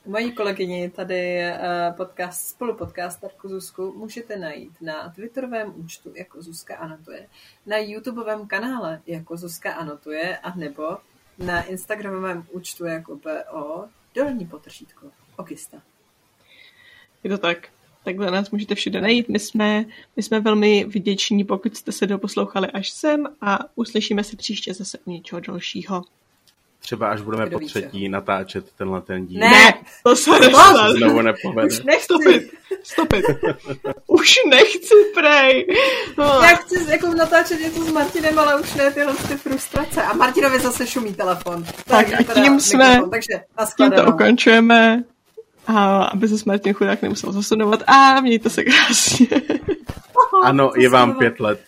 Moji kolegyni tady spolupodcasterku Zuzku můžete najít na twitterovém účtu jako Zuzka anotuje, na YouTubeovém kanále jako Zuzka anotuje a nebo na Instagramovém účtu jako BO _ Okista. Je to tak. Tak za nás můžete všude najít. My jsme velmi vděční, pokud jste se doposlouchali až sem a uslyšíme se příště zase u něčeho dalšího. Třeba až budeme po třetí natáčet tenhle ten díl. Ne, to se znovu nepovede. Už nechci. Stopit. Už nechci, prej. No. Já chci jako natáčet něco s Martinem, ale už ne, tyhle frustrace. A Martinovi zase šumí telefon. Tak a tím jsme, tímto ukončujeme. A aby se Martin chudák nemusel zasunovat. A mějte se krásně. Ano, je vám 5 let.